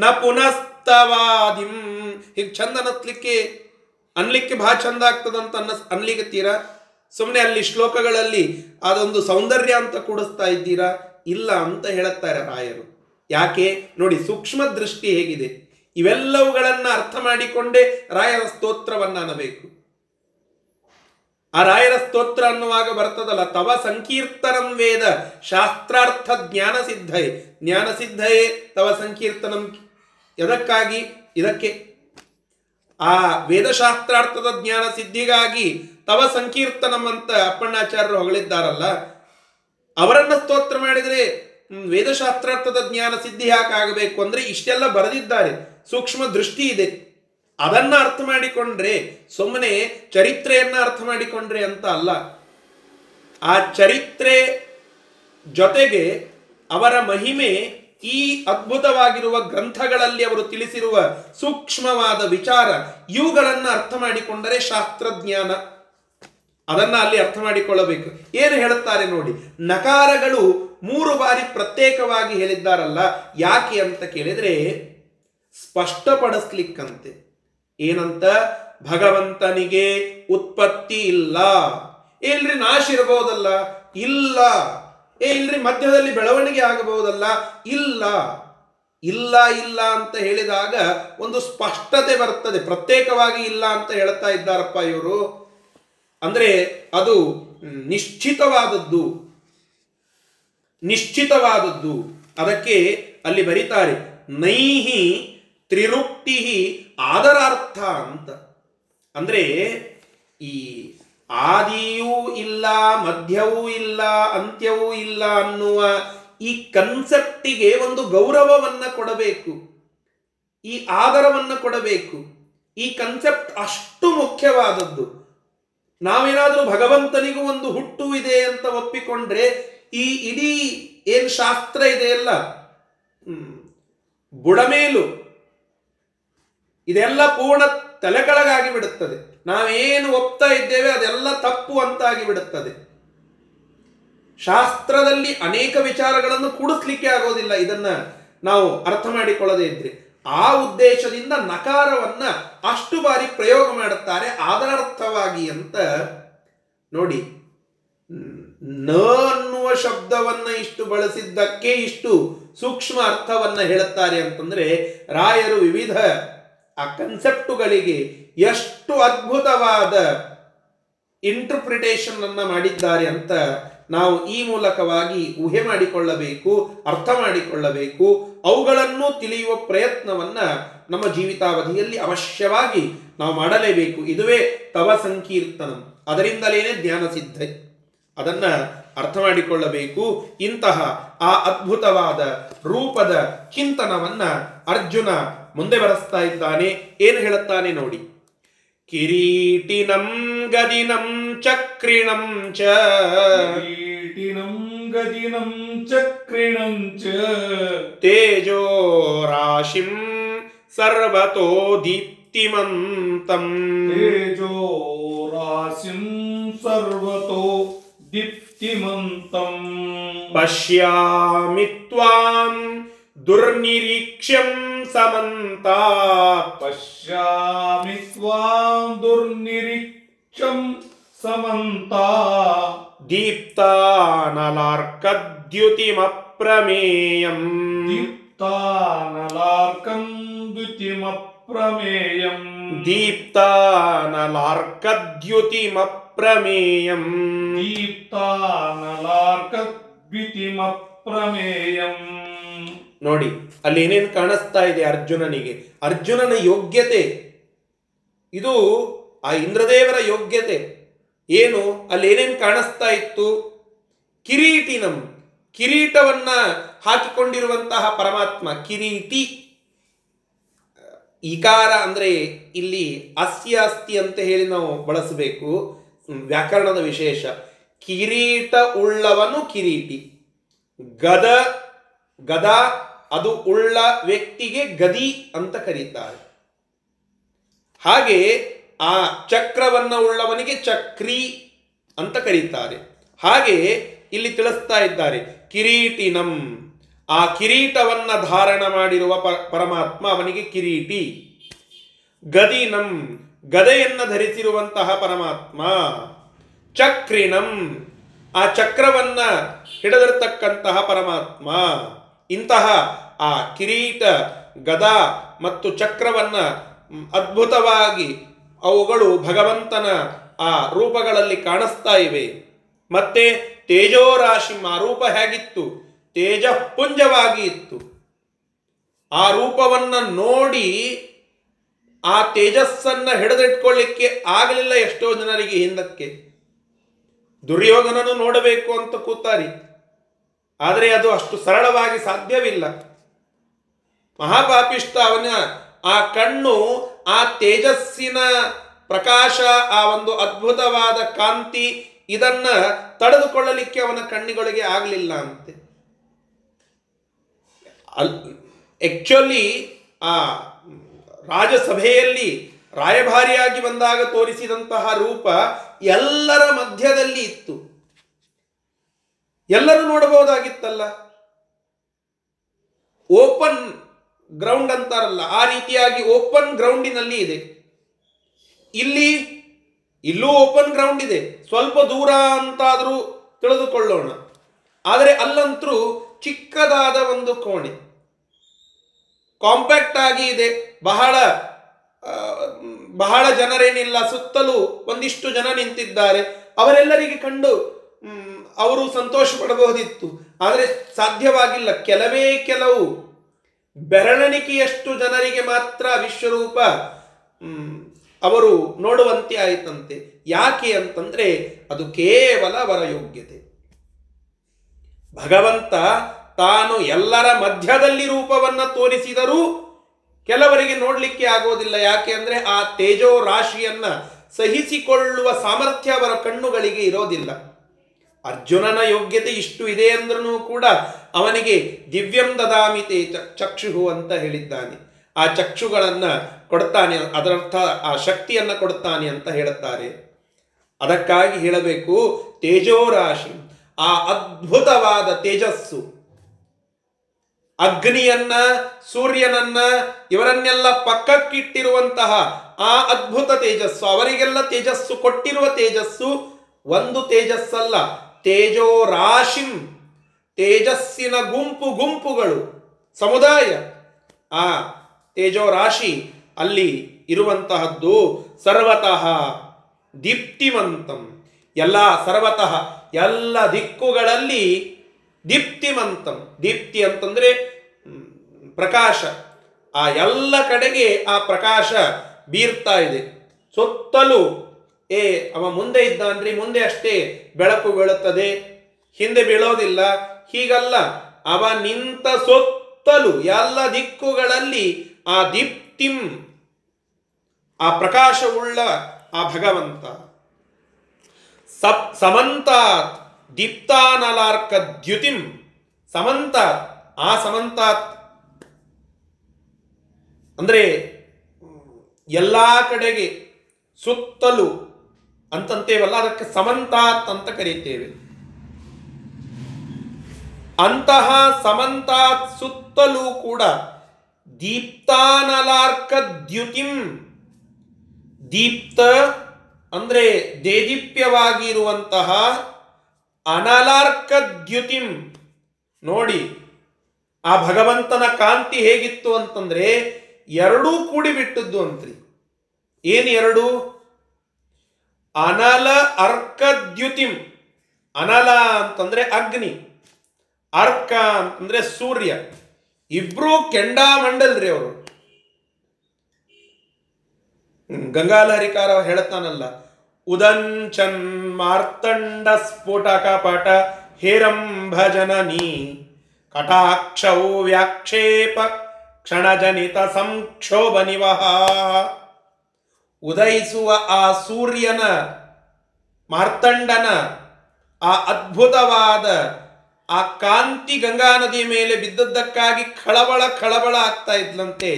ನ ಪುನಸ್ತವಾದಿಂ ಹೀಗೆ ಚಂದ ಅನ್ನತ್ಲಿಕ್ಕೆ ಅನ್ಲಿಕ್ಕೆ ಬಹಳ ಚಂದ ಆಗ್ತದಂತ ಅನ್ನ ಅನ್ಲಿಗತ್ತೀರಾ? ಸುಮ್ಮನೆ ಅಲ್ಲಿ ಶ್ಲೋಕಗಳಲ್ಲಿ ಅದೊಂದು ಸೌಂದರ್ಯ ಅಂತ ಕೂಡಿಸ್ತಾ ಇದ್ದೀರಾ? ಇಲ್ಲ ಅಂತ ಹೇಳುತ್ತಾರೆ ರಾಯರು. ಯಾಕೆ ನೋಡಿ, ಸೂಕ್ಷ್ಮ ದೃಷ್ಟಿ ಹೇಗಿದೆ. ಇವೆಲ್ಲವುಗಳನ್ನು ಅರ್ಥ ಮಾಡಿಕೊಂಡೇ ರಾಯರ ಸ್ತೋತ್ರವನ್ನು ಅನ್ನಬೇಕು. ಆ ರಾಯರ ಸ್ತೋತ್ರ ಅನ್ನುವಾಗ ಬರ್ತದಲ್ಲ, ತವ ಸಂಕೀರ್ತನಂ ವೇದ ಶಾಸ್ತ್ರಾರ್ಥ ಜ್ಞಾನ ಸಿದ್ಧಯೇ, ಜ್ಞಾನ ಸಿದ್ಧಯೇ ತವ ಸಂಕೀರ್ತನಂ. ಎದಕ್ಕಾಗಿ? ಇದಕ್ಕೆ ಆ ವೇದಶಾಸ್ತ್ರಾರ್ಥದ ಜ್ಞಾನ ಸಿದ್ಧಿಗಾಗಿ ತವ ಸಂಕೀರ್ತನಂ ಅಂತ ಅಪ್ಪಣ್ಣಾಚಾರ್ಯರು ಹೊಗಳಿದ್ದಾರಲ್ಲ, ಅವರನ್ನು ಸ್ತೋತ್ರ ಮಾಡಿದರೆ ವೇದಶಾಸ್ತ್ರಾರ್ಥದ ಜ್ಞಾನ ಸಿದ್ಧಿ ಯಾಕೆ ಆಗಬೇಕು ಅಂದರೆ ಇಷ್ಟೆಲ್ಲ ಬರೆದಿದ್ದಾರೆ, ಸೂಕ್ಷ್ಮ ದೃಷ್ಟಿ ಇದೆ, ಅದನ್ನು ಅರ್ಥ ಮಾಡಿಕೊಂಡ್ರೆ, ಸುಮ್ಮನೆ ಚರಿತ್ರೆಯನ್ನು ಅರ್ಥ ಮಾಡಿಕೊಂಡ್ರೆ ಅಂತ ಅಲ್ಲ. ಆ ಚರಿತ್ರೆ ಜೊತೆಗೆ ಅವರ ಮಹಿಮೆ ಈ ಅದ್ಭುತವಾಗಿರುವ ಗ್ರಂಥಗಳಲ್ಲಿ ಅವರು ತಿಳಿಸಿರುವ ಸೂಕ್ಷ್ಮವಾದ ವಿಚಾರ, ಇವುಗಳನ್ನು ಅರ್ಥ ಮಾಡಿಕೊಂಡರೆ ಶಾಸ್ತ್ರಜ್ಞಾನ, ಅದನ್ನು ಅಲ್ಲಿ ಅರ್ಥ ಮಾಡಿಕೊಳ್ಳಬೇಕು. ಏನು ಹೇಳುತ್ತಾರೆ ನೋಡಿ, ನಕಾರಗಳು ಮೂರು ಬಾರಿ ಪ್ರತ್ಯೇಕವಾಗಿ ಹೇಳಿದ್ದಾರಲ್ಲ, ಯಾಕೆ ಅಂತ ಕೇಳಿದರೆ ಸ್ಪಷ್ಟಪಡಿಸ್ಲಿಕ್ಕಂತೆ. ಏನಂತ? ಭಗವಂತನಿಗೆ ಉತ್ಪತ್ತಿ ಇಲ್ಲ, ಏನ್ರಿ ನಾಶ ಇರಬಹುದಲ್ಲ, ಇಲ್ಲ. ಏ ಇಲ್ರಿ ಮಧ್ಯದಲ್ಲಿ ಬೆಳವಣಿಗೆ ಆಗಬಹುದಲ್ಲ, ಇಲ್ಲ. ಇಲ್ಲ ಇಲ್ಲ ಅಂತ ಹೇಳಿದಾಗ ಒಂದು ಸ್ಪಷ್ಟತೆ ಬರ್ತದೆ. ಪ್ರತ್ಯೇಕವಾಗಿ ಇಲ್ಲ ಅಂತ ಹೇಳ್ತಾ ಇದ್ದಾರಪ್ಪ ಇವರು ಅಂದರೆ ಅದು ನಿಶ್ಚಿತವಾದದ್ದು, ನಿಶ್ಚಿತವಾದದ್ದು. ಅದಕ್ಕೆ ಅಲ್ಲಿ ಬರೀತಾರೆ ನೈಹಿ ತ್ರಿರುಕ್ತಿ ಆದರಾರ್ಥ ಅಂತ. ಅಂದರೆ ಈ ಆದಿಯೂ ಇಲ್ಲ, ಮಧ್ಯವೂ ಇಲ್ಲ, ಅಂತ್ಯವೂ ಇಲ್ಲ ಅನ್ನುವ ಈ ಕನ್ಸೆಪ್ಟಿಗೆ ಒಂದು ಗೌರವವನ್ನು ಕೊಡಬೇಕು, ಈ ಆದರವನ್ನು ಕೊಡಬೇಕು. ಈ ಕನ್ಸೆಪ್ಟ್ ಅಷ್ಟು ಮುಖ್ಯವಾದದ್ದು. ನಾವೇನಾದರೂ ಭಗವಂತನಿಗೂ ಒಂದು ಹುಟ್ಟು ಇದೆ ಅಂತ ಒಪ್ಪಿಕೊಂಡ್ರೆ ಈ ಇಡೀ ಏನು ಶಾಸ್ತ್ರ ಇದೆಯಲ್ಲ, ಬುಡಮೇಲು, ಇದೆಲ್ಲ ಪೂರ್ಣ ತಲೆಕೆಳಗಾಗಿ ಬಿಡುತ್ತದೆ. ನಾವೇನು ಒಪ್ತಾ ಇದ್ದೇವೆ ಅದೆಲ್ಲ ತಪ್ಪು ಅಂತಾಗಿ ಬಿಡುತ್ತದೆ. ಶಾಸ್ತ್ರದಲ್ಲಿ ಅನೇಕ ವಿಚಾರಗಳನ್ನು ಕೂಡಿಸ್ಲಿಕ್ಕೆ ಆಗೋದಿಲ್ಲ ಇದನ್ನು ನಾವು ಅರ್ಥ ಮಾಡಿಕೊಳ್ಳದೇ ಇದ್ರೆ. ಆ ಉದ್ದೇಶದಿಂದ ನಕಾರವನ್ನು ಅಷ್ಟು ಬಾರಿ ಪ್ರಯೋಗ ಮಾಡುತ್ತಾರೆ ಆದರಾರ್ಥವಾಗಿ ಅಂತ. ನೋಡಿ, ನ ಅನ್ನುವ ಶಬ್ದವನ್ನು ಇಷ್ಟು ಬಳಸಿದ್ದಕ್ಕೆ ಇಷ್ಟು ಸೂಕ್ಷ್ಮ ಅರ್ಥವನ್ನು ಹೇಳುತ್ತಾರೆ ಅಂತಂದರೆ ರಾಯರು ವಿವಿಧ ಆ ಕನ್ಸೆಪ್ಟುಗಳಿಗೆ ಎಷ್ಟು ಅದ್ಭುತವಾದ ಇಂಟರ್ಪ್ರಿಟೇಷನ್ ಅನ್ನು ಮಾಡಿದ್ದಾರೆ ಅಂತ ನಾವು ಈ ಮೂಲಕವಾಗಿ ಊಹೆ ಮಾಡಿಕೊಳ್ಳಬೇಕು, ಅರ್ಥ ಮಾಡಿಕೊಳ್ಳಬೇಕು, ಅವುಗಳನ್ನು ತಿಳಿಯುವ ಪ್ರಯತ್ನವನ್ನು ನಮ್ಮ ಜೀವಿತಾವಧಿಯಲ್ಲಿ ಅವಶ್ಯವಾಗಿ ನಾವು ಮಾಡಲೇಬೇಕು. ಇದುವೇ ತವ ಸಂಕೀರ್ತನಂ, ಅದರಿಂದಲೇನೆ ಜ್ಞಾನ ಸಿದ್ಧೆ. ಅದನ್ನು ಅರ್ಥ ಮಾಡಿಕೊಳ್ಳಬೇಕು. ಇಂತಹ ಆ ಅದ್ಭುತವಾದ ರೂಪದ ಚಿಂತನವನ್ನು ಅರ್ಜುನ ಮುಂದೆ ಬರೆಸ್ತಾ ಇದ್ದಾನೆ. ಏನು ಹೇಳುತ್ತಾನೆ ನೋಡಿ. ಕಿರೀಟಿನಂ ಗದಿನಂ ಚಕ್ರಿಣಂ ಚ ಕಿರೀಟಿನಂ ಗದಿನಂ ಚಕ್ರಿಣಂ ಚ ತೇಜೋ ರಾಶಿಂ ಸರ್ವತೋ ದೀಪ್ತಿಮಂತಂ ತೇಜೋ ರಾಶಿಂ ಸರ್ವತೋ ದೀಪ್ತಿಮಂತಂ ಪಶ್ಯಾಮಿ ತ್ವಾಂ ದುರ್ನಿರೀಕ್ಷ್ಯಂ ಸಮಂತಾತ್ ಪಶ್ಯಾಮಿ ತ್ವಾಂ ದುರ್ನಿರೀಕ್ಷ್ಯಂ ಸಮಂತಾತ್ ದೀಪ್ತಾನಲಾರ್ಕದ್ಯುತಿಮಪ್ರಮೇಯಂ ದೀಪ್ತಾನಲಾರ್ಕದ್ಯುತಿಮಪ್ರಮೇಯಂ ದೀಪ್ತಾನಲಾರ್ಕದ್ಯುತಿಮಪ್ರಮೇಯಂ ದೀಪ್ತಾನಲಾರ್ಕದ್ಯುತಿಮಪ್ರಮೇಯಂ. ನೋಡಿ ಅಲ್ಲಿ ಏನೇನು ಕಾಣಿಸ್ತಾ ಇದೆ ಅರ್ಜುನನಿಗೆ, ಅರ್ಜುನನ ಯೋಗ್ಯತೆ ಇದು, ಆ ಇಂದ್ರದೇವರ ಯೋಗ್ಯತೆ ಏನು, ಅಲ್ಲಿ ಏನೇನು ಕಾಣಿಸ್ತಾ ಇತ್ತು. ಕಿರೀಟಿನಂ, ಕಿರೀಟವನ್ನ ಹಾಕಿಕೊಂಡಿರುವಂತಹ ಪರಮಾತ್ಮ. ಕಿರೀಟಿ ಈಕಾರ ಅಂದರೆ ಇಲ್ಲಿ ಅಸ್ಯ ಅಸ್ತಿ ಅಂತ ಹೇಳಿ ನಾವು ಬಳಸಬೇಕು, ವ್ಯಾಕರಣದ ವಿಶೇಷ. ಕಿರೀಟ ಉಳ್ಳವನು ಕಿರೀಟಿ. ಗದ ಗದ ಅದು ಉಳ್ಳ ವ್ಯಕ್ತಿಗೆ ಗದಿ ಅಂತ ಕರೀತಾರೆ. ಹಾಗೆ ಆ ಚಕ್ರವನ್ನ ಉಳ್ಳವನಿಗೆ ಚಕ್ರಿ ಅಂತ ಕರೀತಾರೆ. ಹಾಗೆ ಇಲ್ಲಿ ತಿಳಿಸ್ತಾ ಇದ್ದಾರೆ ಕಿರೀಟಿನಂ, ಆ ಕಿರೀಟವನ್ನ ಧಾರಣ ಮಾಡಿರುವ ಪರಮಾತ್ಮ ಅವನಿಗೆ ಕಿರೀಟಿ. ಗದಿನಂ, ಗದೆಯನ್ನು ಧರಿಸಿರುವಂತಹ ಪರಮಾತ್ಮ. ಚಕ್ರಿಣಂ, ಆ ಚಕ್ರವನ್ನ ಹಿಡಿದಿರ್ತಕ್ಕಂತಹ ಪರಮಾತ್ಮ. ಇಂತಹ ಆ ಕಿರೀಟ, ಗದ ಮತ್ತು ಚಕ್ರವನ್ನು ಅದ್ಭುತವಾಗಿ ಅವುಗಳು ಭಗವಂತನ ಆ ರೂಪಗಳಲ್ಲಿ ಕಾಣಿಸ್ತಾ ಇವೆ. ಮತ್ತೆ ತೇಜೋರಾಶಿ, ಆ ರೂಪ ಹೇಗಿತ್ತು, ತೇಜ ಪುಂಜವಾಗಿ ಇತ್ತು. ಆ ರೂಪವನ್ನು ನೋಡಿ ಆ ತೇಜಸ್ಸನ್ನು ಹಿಡಿದಿಟ್ಕೊಳ್ಳಿಕ್ಕೆ ಆಗಲಿಲ್ಲ ಎಷ್ಟೋ ಜನರಿಗೆ. ಹಿಂದಕ್ಕೆ ದುರ್ಯೋಧನನು ನೋಡಬೇಕು ಅಂತ ಕೂತಾರಿ, ಆದರೆ ಅದು ಅಷ್ಟು ಸರಳವಾಗಿ ಸಾಧ್ಯವಿಲ್ಲ. ಮಹಾಪಾಪಿಷ್ಟ ಅವನ ಆ ಕಣ್ಣು ಆ ತೇಜಸ್ಸಿನ ಪ್ರಕಾಶ, ಆ ಒಂದು ಅದ್ಭುತವಾದ ಕಾಂತಿ, ಇದನ್ನು ತಡೆದುಕೊಳ್ಳಲಿಕ್ಕೆ ಅವನ ಕಣ್ಣಿಗಳಿಗೆ ಆಗಲಿಲ್ಲ ಅಂತೆ. ಅಲ್ ಆಕ್ಚುಲಿ ಆ ರಾಜಸಭೆಯಲ್ಲಿ ರಾಯಭಾರಿಯಾಗಿ ಬಂದಾಗ ತೋರಿಸಿದಂತಹ ರೂಪ ಎಲ್ಲರ ಮಧ್ಯದಲ್ಲಿ ಇತ್ತು. ಎಲ್ಲರೂ ನೋಡಬಹುದಾಗಿತ್ತಲ್ಲ, ಓಪನ್ ಗ್ರೌಂಡ್ ಅಂತಾರಲ್ಲ, ಆ ರೀತಿಯಾಗಿ ಓಪನ್ ಗ್ರೌಂಡಿನಲ್ಲಿ ಇದೆ. ಇಲ್ಲಿ ಇಲ್ಲೂ ಓಪನ್ ಗ್ರೌಂಡ್ ಇದೆ, ಸ್ವಲ್ಪ ದೂರ ಅಂತಾದರೂ ತಿಳಿದುಕೊಳ್ಳೋಣ. ಆದರೆ ಅಲ್ಲಂತರೂ ಚಿಕ್ಕದಾದ ಒಂದು ಕೋಣೆ, ಕಾಂಪ್ಯಾಕ್ಟ್ ಆಗಿ ಇದೆ. ಬಹಳ ಬಹಳ ಜನರೇನಿಲ್ಲ, ಸುತ್ತಲೂ ಒಂದಿಷ್ಟು ಜನ ನಿಂತಿದ್ದಾರೆ. ಅವರೆಲ್ಲರಿಗೆ ಕಂಡು ಅವರು ಸಂತೋಷ ಪಡಬಹುದಿತ್ತು, ಆದರೆ ಸಾಧ್ಯವಾಗಿಲ್ಲ. ಕೆಲವೇ ಕೆಲವು ಬೆರಳಿಕೆಯಷ್ಟು ಜನರಿಗೆ ಮಾತ್ರ ವಿಶ್ವರೂಪ ಅವರು ನೋಡುವಂತೆ ಆಯಿತಂತೆ. ಯಾಕೆ ಅಂತಂದರೆ ಅದು ಕೇವಲ ಅವರ ಯೋಗ್ಯತೆ. ಭಗವಂತ ತಾನು ಎಲ್ಲರ ಮಧ್ಯದಲ್ಲಿ ರೂಪವನ್ನು ತೋರಿಸಿದರೂ ಕೆಲವರಿಗೆ ನೋಡಲಿಕ್ಕೆ ಆಗೋದಿಲ್ಲ. ಯಾಕೆ ಅಂದರೆ ಆ ತೇಜೋ ರಾಶಿಯನ್ನು ಸಹಿಸಿಕೊಳ್ಳುವ ಸಾಮರ್ಥ್ಯ ಅವರ ಕಣ್ಣುಗಳಿಗೆ ಇರೋದಿಲ್ಲ. ಅರ್ಜುನನ ಯೋಗ್ಯತೆ ಇಷ್ಟು ಇದೆ ಅಂದ್ರೂ ಕೂಡ ಅವನಿಗೆ ದಿವ್ಯಂ ದದಾಮಿತೆ ಚಕ್ಷುಹು ಅಂತ ಹೇಳಿದ್ದಾನೆ. ಆ ಚಕ್ಷುಗಳನ್ನು ಕೊಡ್ತಾನೆ, ಅದರರ್ಥ ಆ ಶಕ್ತಿಯನ್ನು ಕೊಡ್ತಾನೆ ಅಂತ ಹೇಳುತ್ತಾರೆ. ಅದಕ್ಕಾಗಿ ಹೇಳಬೇಕು ತೇಜೋರಾಶಿ, ಆ ಅದ್ಭುತವಾದ ತೇಜಸ್ಸು. ಅಗ್ನಿಯನ್ನ, ಸೂರ್ಯನನ್ನ, ಇವರನ್ನೆಲ್ಲ ಪಕ್ಕಕ್ಕಿಟ್ಟಿರುವಂತಹ ಆ ಅದ್ಭುತ ತೇಜಸ್ಸು, ಅವರಿಗೆಲ್ಲ ತೇಜಸ್ಸು ಕೊಟ್ಟಿರುವ ತೇಜಸ್ಸು ಒಂದು ತೇಜಸ್ಸಲ್ಲ, ತೇಜೋ ರಾಶಿಂ, ತೇಜಸ್ಸಿನ ಗುಂಪು ಗುಂಪುಗಳು, ಸಮುದಾಯ. ಆ ತೇಜೋ ರಾಶಿ ಅಲ್ಲಿ ಇರುವಂತಹದ್ದು ಸರ್ವತಃ ದೀಪ್ತಿಮಂತಂ, ಎಲ್ಲ ಸರ್ವತಃ ಎಲ್ಲ ದಿಕ್ಕುಗಳಲ್ಲಿ ದೀಪ್ತಿಮಂತಂ, ದೀಪ್ತಿ ಅಂತಂದರೆ ಪ್ರಕಾಶ, ಆ ಎಲ್ಲ ಕಡೆಗೆ ಆ ಪ್ರಕಾಶ ಬೀರ್ತಾ ಇದೆ. ಸುತ್ತಲೂ ಏ ಅವ ಮುಂದೆ ಇದ್ದಾನ್ರಿ, ಮುಂದೆ ಅಷ್ಟೇ ಬೆಳಕು ಬೀಳುತ್ತದೆ, ಹಿಂದೆ ಬೀಳೋದಿಲ್ಲ, ಹೀಗಲ್ಲ. ಅವ ನಿಂತ ಸುತ್ತಲೂ ಎಲ್ಲ ದಿಕ್ಕುಗಳಲ್ಲಿ ಆ ದೀಪ್ತಿಂ, ಆ ಪ್ರಕಾಶವುಳ್ಳ ಆ ಭಗವಂತ. ಸಪ್ ಸಮಂತಾತ್ ದೀಪ್ತಾನಲಾರ್ಕ ದ್ಯುತಿಂ, ಸಮಂತಾತ್ ಆ ಸಮಂತಾತ್ ಅಂದರೆ ಎಲ್ಲ ಕಡೆಗೆ ಸುತ್ತಲೂ ಅಂತಂತೇವಲ್ಲ, ಅದಕ್ಕೆ ಸಮಂತಾತ್ ಅಂತ ಕರೀತೇವೆ. ಅಂತಹ ಸಮಂತಾತ್ ಸುತ್ತಲೂ ಕೂಡ ದೀಪ್ತಾನಲಾರ್ಕ ದ್ಯುತಿಂ, ದೀಪ್ತ ಅಂದರೆ ದೇದೀಪ್ಯವಾಗಿರುವಂತಹ, ಅನಲಾರ್ಕ ದ್ಯುತಿಂ. ನೋಡಿ ಆ ಭಗವಂತನ ಕಾಂತಿ ಹೇಗಿತ್ತು ಅಂತಂದರೆ ಎರಡೂ ಕೂಡಿಬಿಟ್ಟದ್ದು ಅಂತ್ರಿ. ಏನು ಎರಡು? ಅನಲ ಅರ್ಕ ದ್ಯುತಿಂ. ಅನಲ ಅಂತಂದರೆ ಅಗ್ನಿ, ಅರ್ಕ ಅಂತಂದರೆ ಸೂರ್ಯ. ಇಬ್ಬರೂ ಕೆಂಡಾಮಂಡಲ್ರಿ ಅವರು. ಗಂಗಾಲಹರಿಕಾರ ಹೇಳುತ್ತಾನಲ್ಲ, ಉದಂಚನ್ ಮಾರ್ತಂಡ ಸ್ಫೋಟ ಕಪಟ ಹೇರಂಭ ಜನನೀ ಕಟಾಕ್ಷವು ವ್ಯಾಕ್ಷೇಪ ಕ್ಷಣಜನಿತ ಸಂಕ್ಷೋಭ ನಿವಹ. ಉದಯಿಸುವ ಆ ಸೂರ್ಯನ, ಮಾರ್ತಂಡನ ಆ ಅದ್ಭುತವಾದ ಆ ಕಾಂತಿ ಗಂಗಾ ನದಿಯ ಮೇಲೆ ಬಿದ್ದದ್ದಕ್ಕಾಗಿ ಖಳಬಳ ಖಳಬಳ ಆಗ್ತಾ ಇದ್ಲಂತೆ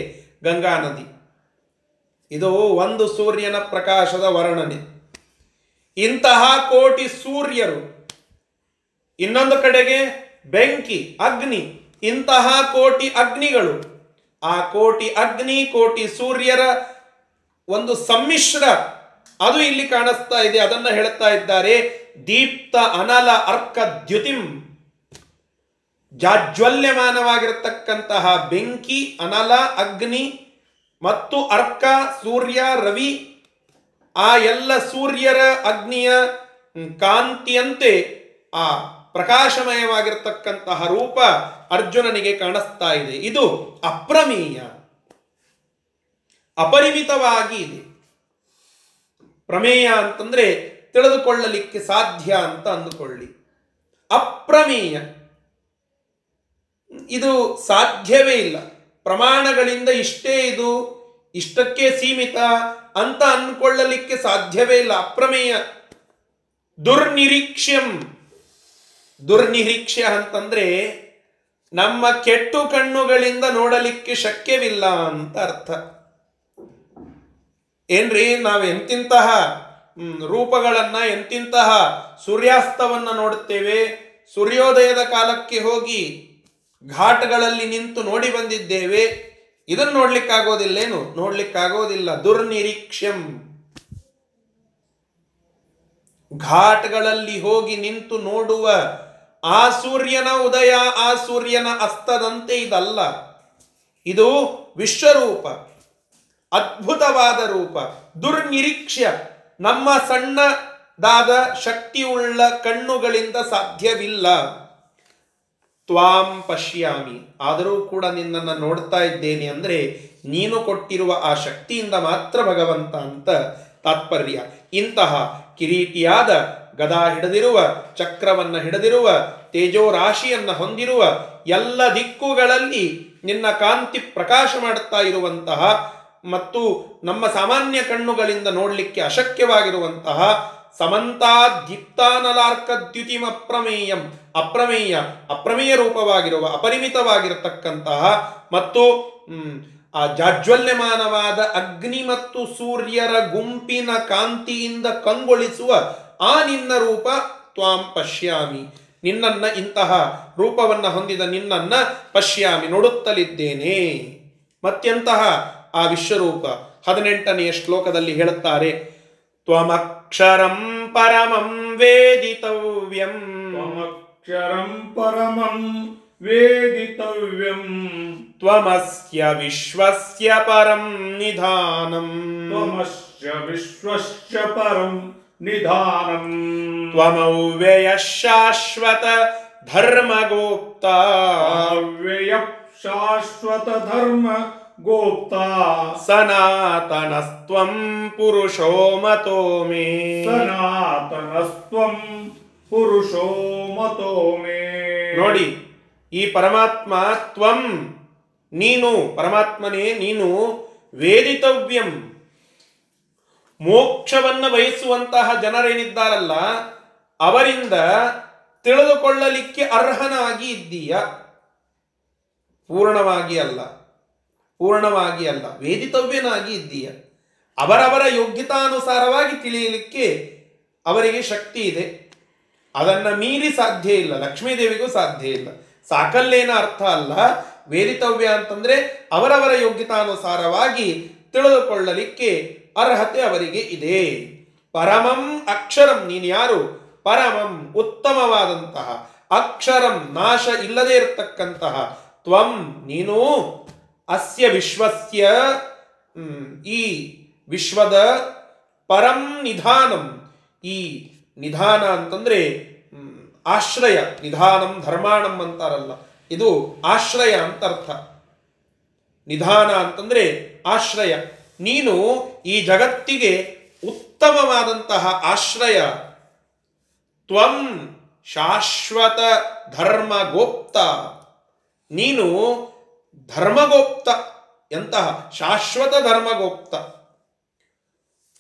ಗಂಗಾ ನದಿ. ಇದು ಒಂದು ಸೂರ್ಯನ ಪ್ರಕಾಶದ ವರ್ಣನೆ. ಇಂತಹ ಕೋಟಿ ಸೂರ್ಯರು, ಇನ್ನೊಂದು ಕಡೆಗೆ ಬೆಂಕಿ ಅಗ್ನಿ, ಇಂತಹ ಕೋಟಿ ಅಗ್ನಿಗಳು. ಆ ಕೋಟಿ ಅಗ್ನಿ ಕೋಟಿ ಸೂರ್ಯರ ಒಂದು ಸಮ್ಮಿಶ್ರ ಅದು ಇಲ್ಲಿ ಕಾಣಿಸ್ತಾ ಇದೆ. ಅದನ್ನು ಹೇಳ್ತಾ ಇದ್ದಾರೆ ದೀಪ್ತ ಅನಲ ಅರ್ಕ ದ್ಯುತಿಂ. ಜಾಜ್ವಲ್ಯಮಾನವಾಗಿರತಕ್ಕಂತಹ ಬೆಂಕಿ, ಅನಲ ಅಗ್ನಿ ಮತ್ತು ಅರ್ಕ ಸೂರ್ಯ ರವಿ, ಆ ಎಲ್ಲ ಸೂರ್ಯರ ಅಗ್ನಿಯ ಕಾಂತಿಯಂತೆ ಆ ಪ್ರಕಾಶಮಯವಾಗಿರತಕ್ಕಂತಹ ರೂಪ ಅರ್ಜುನನಿಗೆ ಕಾಣಿಸ್ತಾ ಇದೆ. ಇದು ಅಪ್ರಮೇಯ, ಅಪರಿಮಿತವಾಗಿ ಇದೆ. ಪ್ರಮೇಯ ಅಂತಂದರೆ ತಿಳಿದುಕೊಳ್ಳಲಿಕ್ಕೆ ಸಾಧ್ಯ ಅಂತ ಅಂದುಕೊಳ್ಳಿ. ಅಪ್ರಮೇಯ, ಇದು ಸಾಧ್ಯವೇ ಇಲ್ಲ. ಪ್ರಮಾಣಗಳಿಂದ ಇಷ್ಟೇ ಇದು, ಇಷ್ಟಕ್ಕೆ ಸೀಮಿತ ಅಂತ ಅಂದ್ಕೊಳ್ಳಲಿಕ್ಕೆ ಸಾಧ್ಯವೇ ಇಲ್ಲ. ಅಪ್ರಮೇಯ. ದುರ್ನಿರೀಕ್ಷ್ಯಂ, ದುರ್ನಿರೀಕ್ಷ್ಯ ಅಂತಂದರೆ ನಮ್ಮ ಕೆಟ್ಟು ಕಣ್ಣುಗಳಿಂದ ನೋಡಲಿಕ್ಕೆ ಶಕ್ಯವಿಲ್ಲ ಅಂತ ಅರ್ಥ. ಏನ್ರಿ, ನಾವು ಎಂತಿಂತಹ ರೂಪಗಳನ್ನು, ಎಂತಿಂತಹ ಸೂರ್ಯಾಸ್ತವನ್ನು ನೋಡುತ್ತೇವೆ. ಸೂರ್ಯೋದಯದ ಕಾಲಕ್ಕೆ ಹೋಗಿ ಘಾಟ್ಗಳಲ್ಲಿ ನಿಂತು ನೋಡಿ ಬಂದಿದ್ದೇವೆ. ಇದನ್ನು ನೋಡ್ಲಿಕ್ಕಾಗೋದಿಲ್ಲೇನು? ನೋಡ್ಲಿಕ್ಕಾಗೋದಿಲ್ಲ. ದುರ್ನಿರೀಕ್ಷಂ, ಘಾಟ್ಗಳಲ್ಲಿ ಹೋಗಿ ನಿಂತು ನೋಡುವ ಆ ಸೂರ್ಯನ ಉದಯ ಆ ಸೂರ್ಯನ ಅಸ್ತದಂತೆ ಇದಲ್ಲ. ಇದು ವಿಶ್ವರೂಪ, ಅದ್ಭುತವಾದ ರೂಪ, ದುರ್ನಿರೀಕ್ಷ್ಯ. ನಮ್ಮ ಸಣ್ಣದಾದ ಶಕ್ತಿಯುಳ್ಳ ಕಣ್ಣುಗಳಿಂದ ಸಾಧ್ಯವಿಲ್ಲ. ತ್ವಾಂ ಪಶ್ಯಾಮಿ, ಆದರೂ ಕೂಡ ನಿನ್ನನ್ನು ನೋಡ್ತಾ ಇದ್ದೇನೆ ಅಂದರೆ ನೀನು ಕೊಟ್ಟಿರುವ ಆ ಶಕ್ತಿಯಿಂದ ಮಾತ್ರ ಭಗವಂತ ಅಂತ ತಾತ್ಪರ್ಯ. ಇಂತಹ ಕಿರೀಟಿಯಾದ, ಗದಾ ಹಿಡಿದಿರುವ, ಚಕ್ರವನ್ನು ಹಿಡಿದಿರುವ, ತೇಜೋರಾಶಿಯನ್ನು ಹೊಂದಿರುವ, ಎಲ್ಲ ದಿಕ್ಕುಗಳಲ್ಲಿ ನಿನ್ನ ಕಾಂತಿ ಪ್ರಕಾಶ ಮಾಡುತ್ತಾ ಇರುವಂತಹ ಮತ್ತು ನಮ್ಮ ಸಾಮಾನ್ಯ ಕಣ್ಣುಗಳಿಂದ ನೋಡಲಿಕ್ಕೆ ಅಶಕ್ಯವಾಗಿರುವಂತಹ ಸಮಂತಾ ದೀಪ್ತಾನಲಾರ್ಕ ದ್ಯುತಿಂ ಅಪ್ರಮೇಯಂ, ಅಪ್ರಮೇಯ, ಅಪ್ರಮೇಯ ರೂಪವಾಗಿರುವ, ಅಪರಿಮಿತವಾಗಿರತಕ್ಕಂತಹ ಮತ್ತು ಆ ಜಾಜ್ವಲ್ಯಮಾನವಾದ ಅಗ್ನಿ ಮತ್ತು ಸೂರ್ಯರ ಗುಂಪಿನ ಕಾಂತಿಯಿಂದ ಕಂಗೊಳಿಸುವ ಆ ನಿನ್ನ ರೂಪ ತ್ವಾಂ ಪಶ್ಯಾಮಿ, ನಿನ್ನನ್ನ, ಇಂತಹ ರೂಪವನ್ನು ಹೊಂದಿದ ನಿನ್ನನ್ನ ಪಶ್ಯಾಮಿ, ನೋಡುತ್ತಲಿದ್ದೇನೆ. ಮತ್ತೆಂತಹ ಆ ವಿಶ್ವರೂಪ? ಹದಿನೆಂಟನೆಯ ಶ್ಲೋಕದಲ್ಲಿ ಹೇಳುತ್ತಾರೆ ತ್ವಮಕ್ಷರಂ ಪರಮಂ ವೇದಿತವ್ಯಂ, ತ್ವಮಕ್ಷರಂ ಪರಮಂ ವೇದಿತವ್ಯಂ, ತ್ವಮಸ್ಯ ವಿಶ್ವಸ್ಯ ಪರಂ ನಿಧಾನಂ, ತ್ವಮಸ್ಯ ವಿಶ್ವಸ್ಯ ಪರಂ ನಿಧಾನಂ ತ್ವಮವ್ಯಯ ಶಾಶ್ವತ ಧರ್ಮ ಗೋಪ್ತ ಅವ್ಯಯ ಶಾಶ್ವತ ಧರ್ಮ ಗೋಪ್ತಾ ಸನಾತನಸ್ತ್ವಂ ಪುರುಷೋ ಮತೋ ಮೇ ಸನಾತನಸ್ತ್ವಂ ಪುರುಷೋ ಮತೋ ಮೇ. ನೋಡಿ, ಈ ಪರಮಾತ್ಮ ತ್ವಂ ನೀನು, ಪರಮಾತ್ಮನೇ ನೀನು, ವೇದಿತವ್ಯಂ ಮೋಕ್ಷವನ್ನು ಬಯಸುವಂತಹ ಜನರೇನಿದ್ದಾರಲ್ಲ ಅವರಿಂದ ತಿಳಿದುಕೊಳ್ಳಲಿಕ್ಕೆ ಅರ್ಹನಾಗಿ ಇದ್ದೀಯ. ಪೂರ್ಣವಾಗಿ ಅಲ್ಲ, ಪೂರ್ಣವಾಗಿ ಅಲ್ಲ, ವೇದಿತವ್ಯನಾಗಿ ಇದ್ದೀಯ. ಅವರವರ ಯೋಗ್ಯತಾನುಸಾರವಾಗಿ ತಿಳಿಯಲಿಕ್ಕೆ ಅವರಿಗೆ ಶಕ್ತಿ ಇದೆ, ಅದನ್ನು ಮೀರಿ ಸಾಧ್ಯ ಇಲ್ಲ, ಲಕ್ಷ್ಮೀದೇವಿಗೂ ಸಾಧ್ಯ ಇಲ್ಲ. ಸಾಕಲ್ಲೇನ ಅರ್ಥ ಅಲ್ಲ, ವೇದಿತವ್ಯ ಅಂತಂದರೆ ಅವರವರ ಯೋಗ್ಯತಾನುಸಾರವಾಗಿ ತಿಳಿದುಕೊಳ್ಳಲಿಕ್ಕೆ ಅರ್ಹತೆ ಅವರಿಗೆ ಇದೆ. ಪರಮಂ ಅಕ್ಷರಂ, ನೀನು ಯಾರು? ಪರಮಂ ಉತ್ತಮವಾದಂತಹ, ಅಕ್ಷರಂ ನಾಶ ಇಲ್ಲದೇ ಇರತಕ್ಕಂತಹ, ತ್ವಂ ನೀನು, ಅಸ್ಯ ವಿಶ್ವಸ್ಯ ಈ ವಿಶ್ವದ, ಪರಂ ನಿಧಾನಂ ಈ ನಿಧಾನ ಅಂತಂದರೆ ಆಶ್ರಯ, ನಿಧಾನಂ ಧರ್ಮಾಣಂ ಅಂತಾರಲ್ಲ, ಇದು ಆಶ್ರಯ ಅಂತ ಅರ್ಥ. ನಿಧಾನ ಅಂತಂದರೆ ಆಶ್ರಯ. ನೀನು ಈ ಜಗತ್ತಿಗೆ ಉತ್ತಮವಾದಂತಹ ಆಶ್ರಯ. ತ್ವಂ ಶಾಶ್ವತ ಧರ್ಮ ಗೋಪ್ತ, ನೀನು ಧರ್ಮಗೋಪ್ತ, ಎಂತಹ ಶಾಶ್ವತ ಧರ್ಮಗೋಪ್ತ,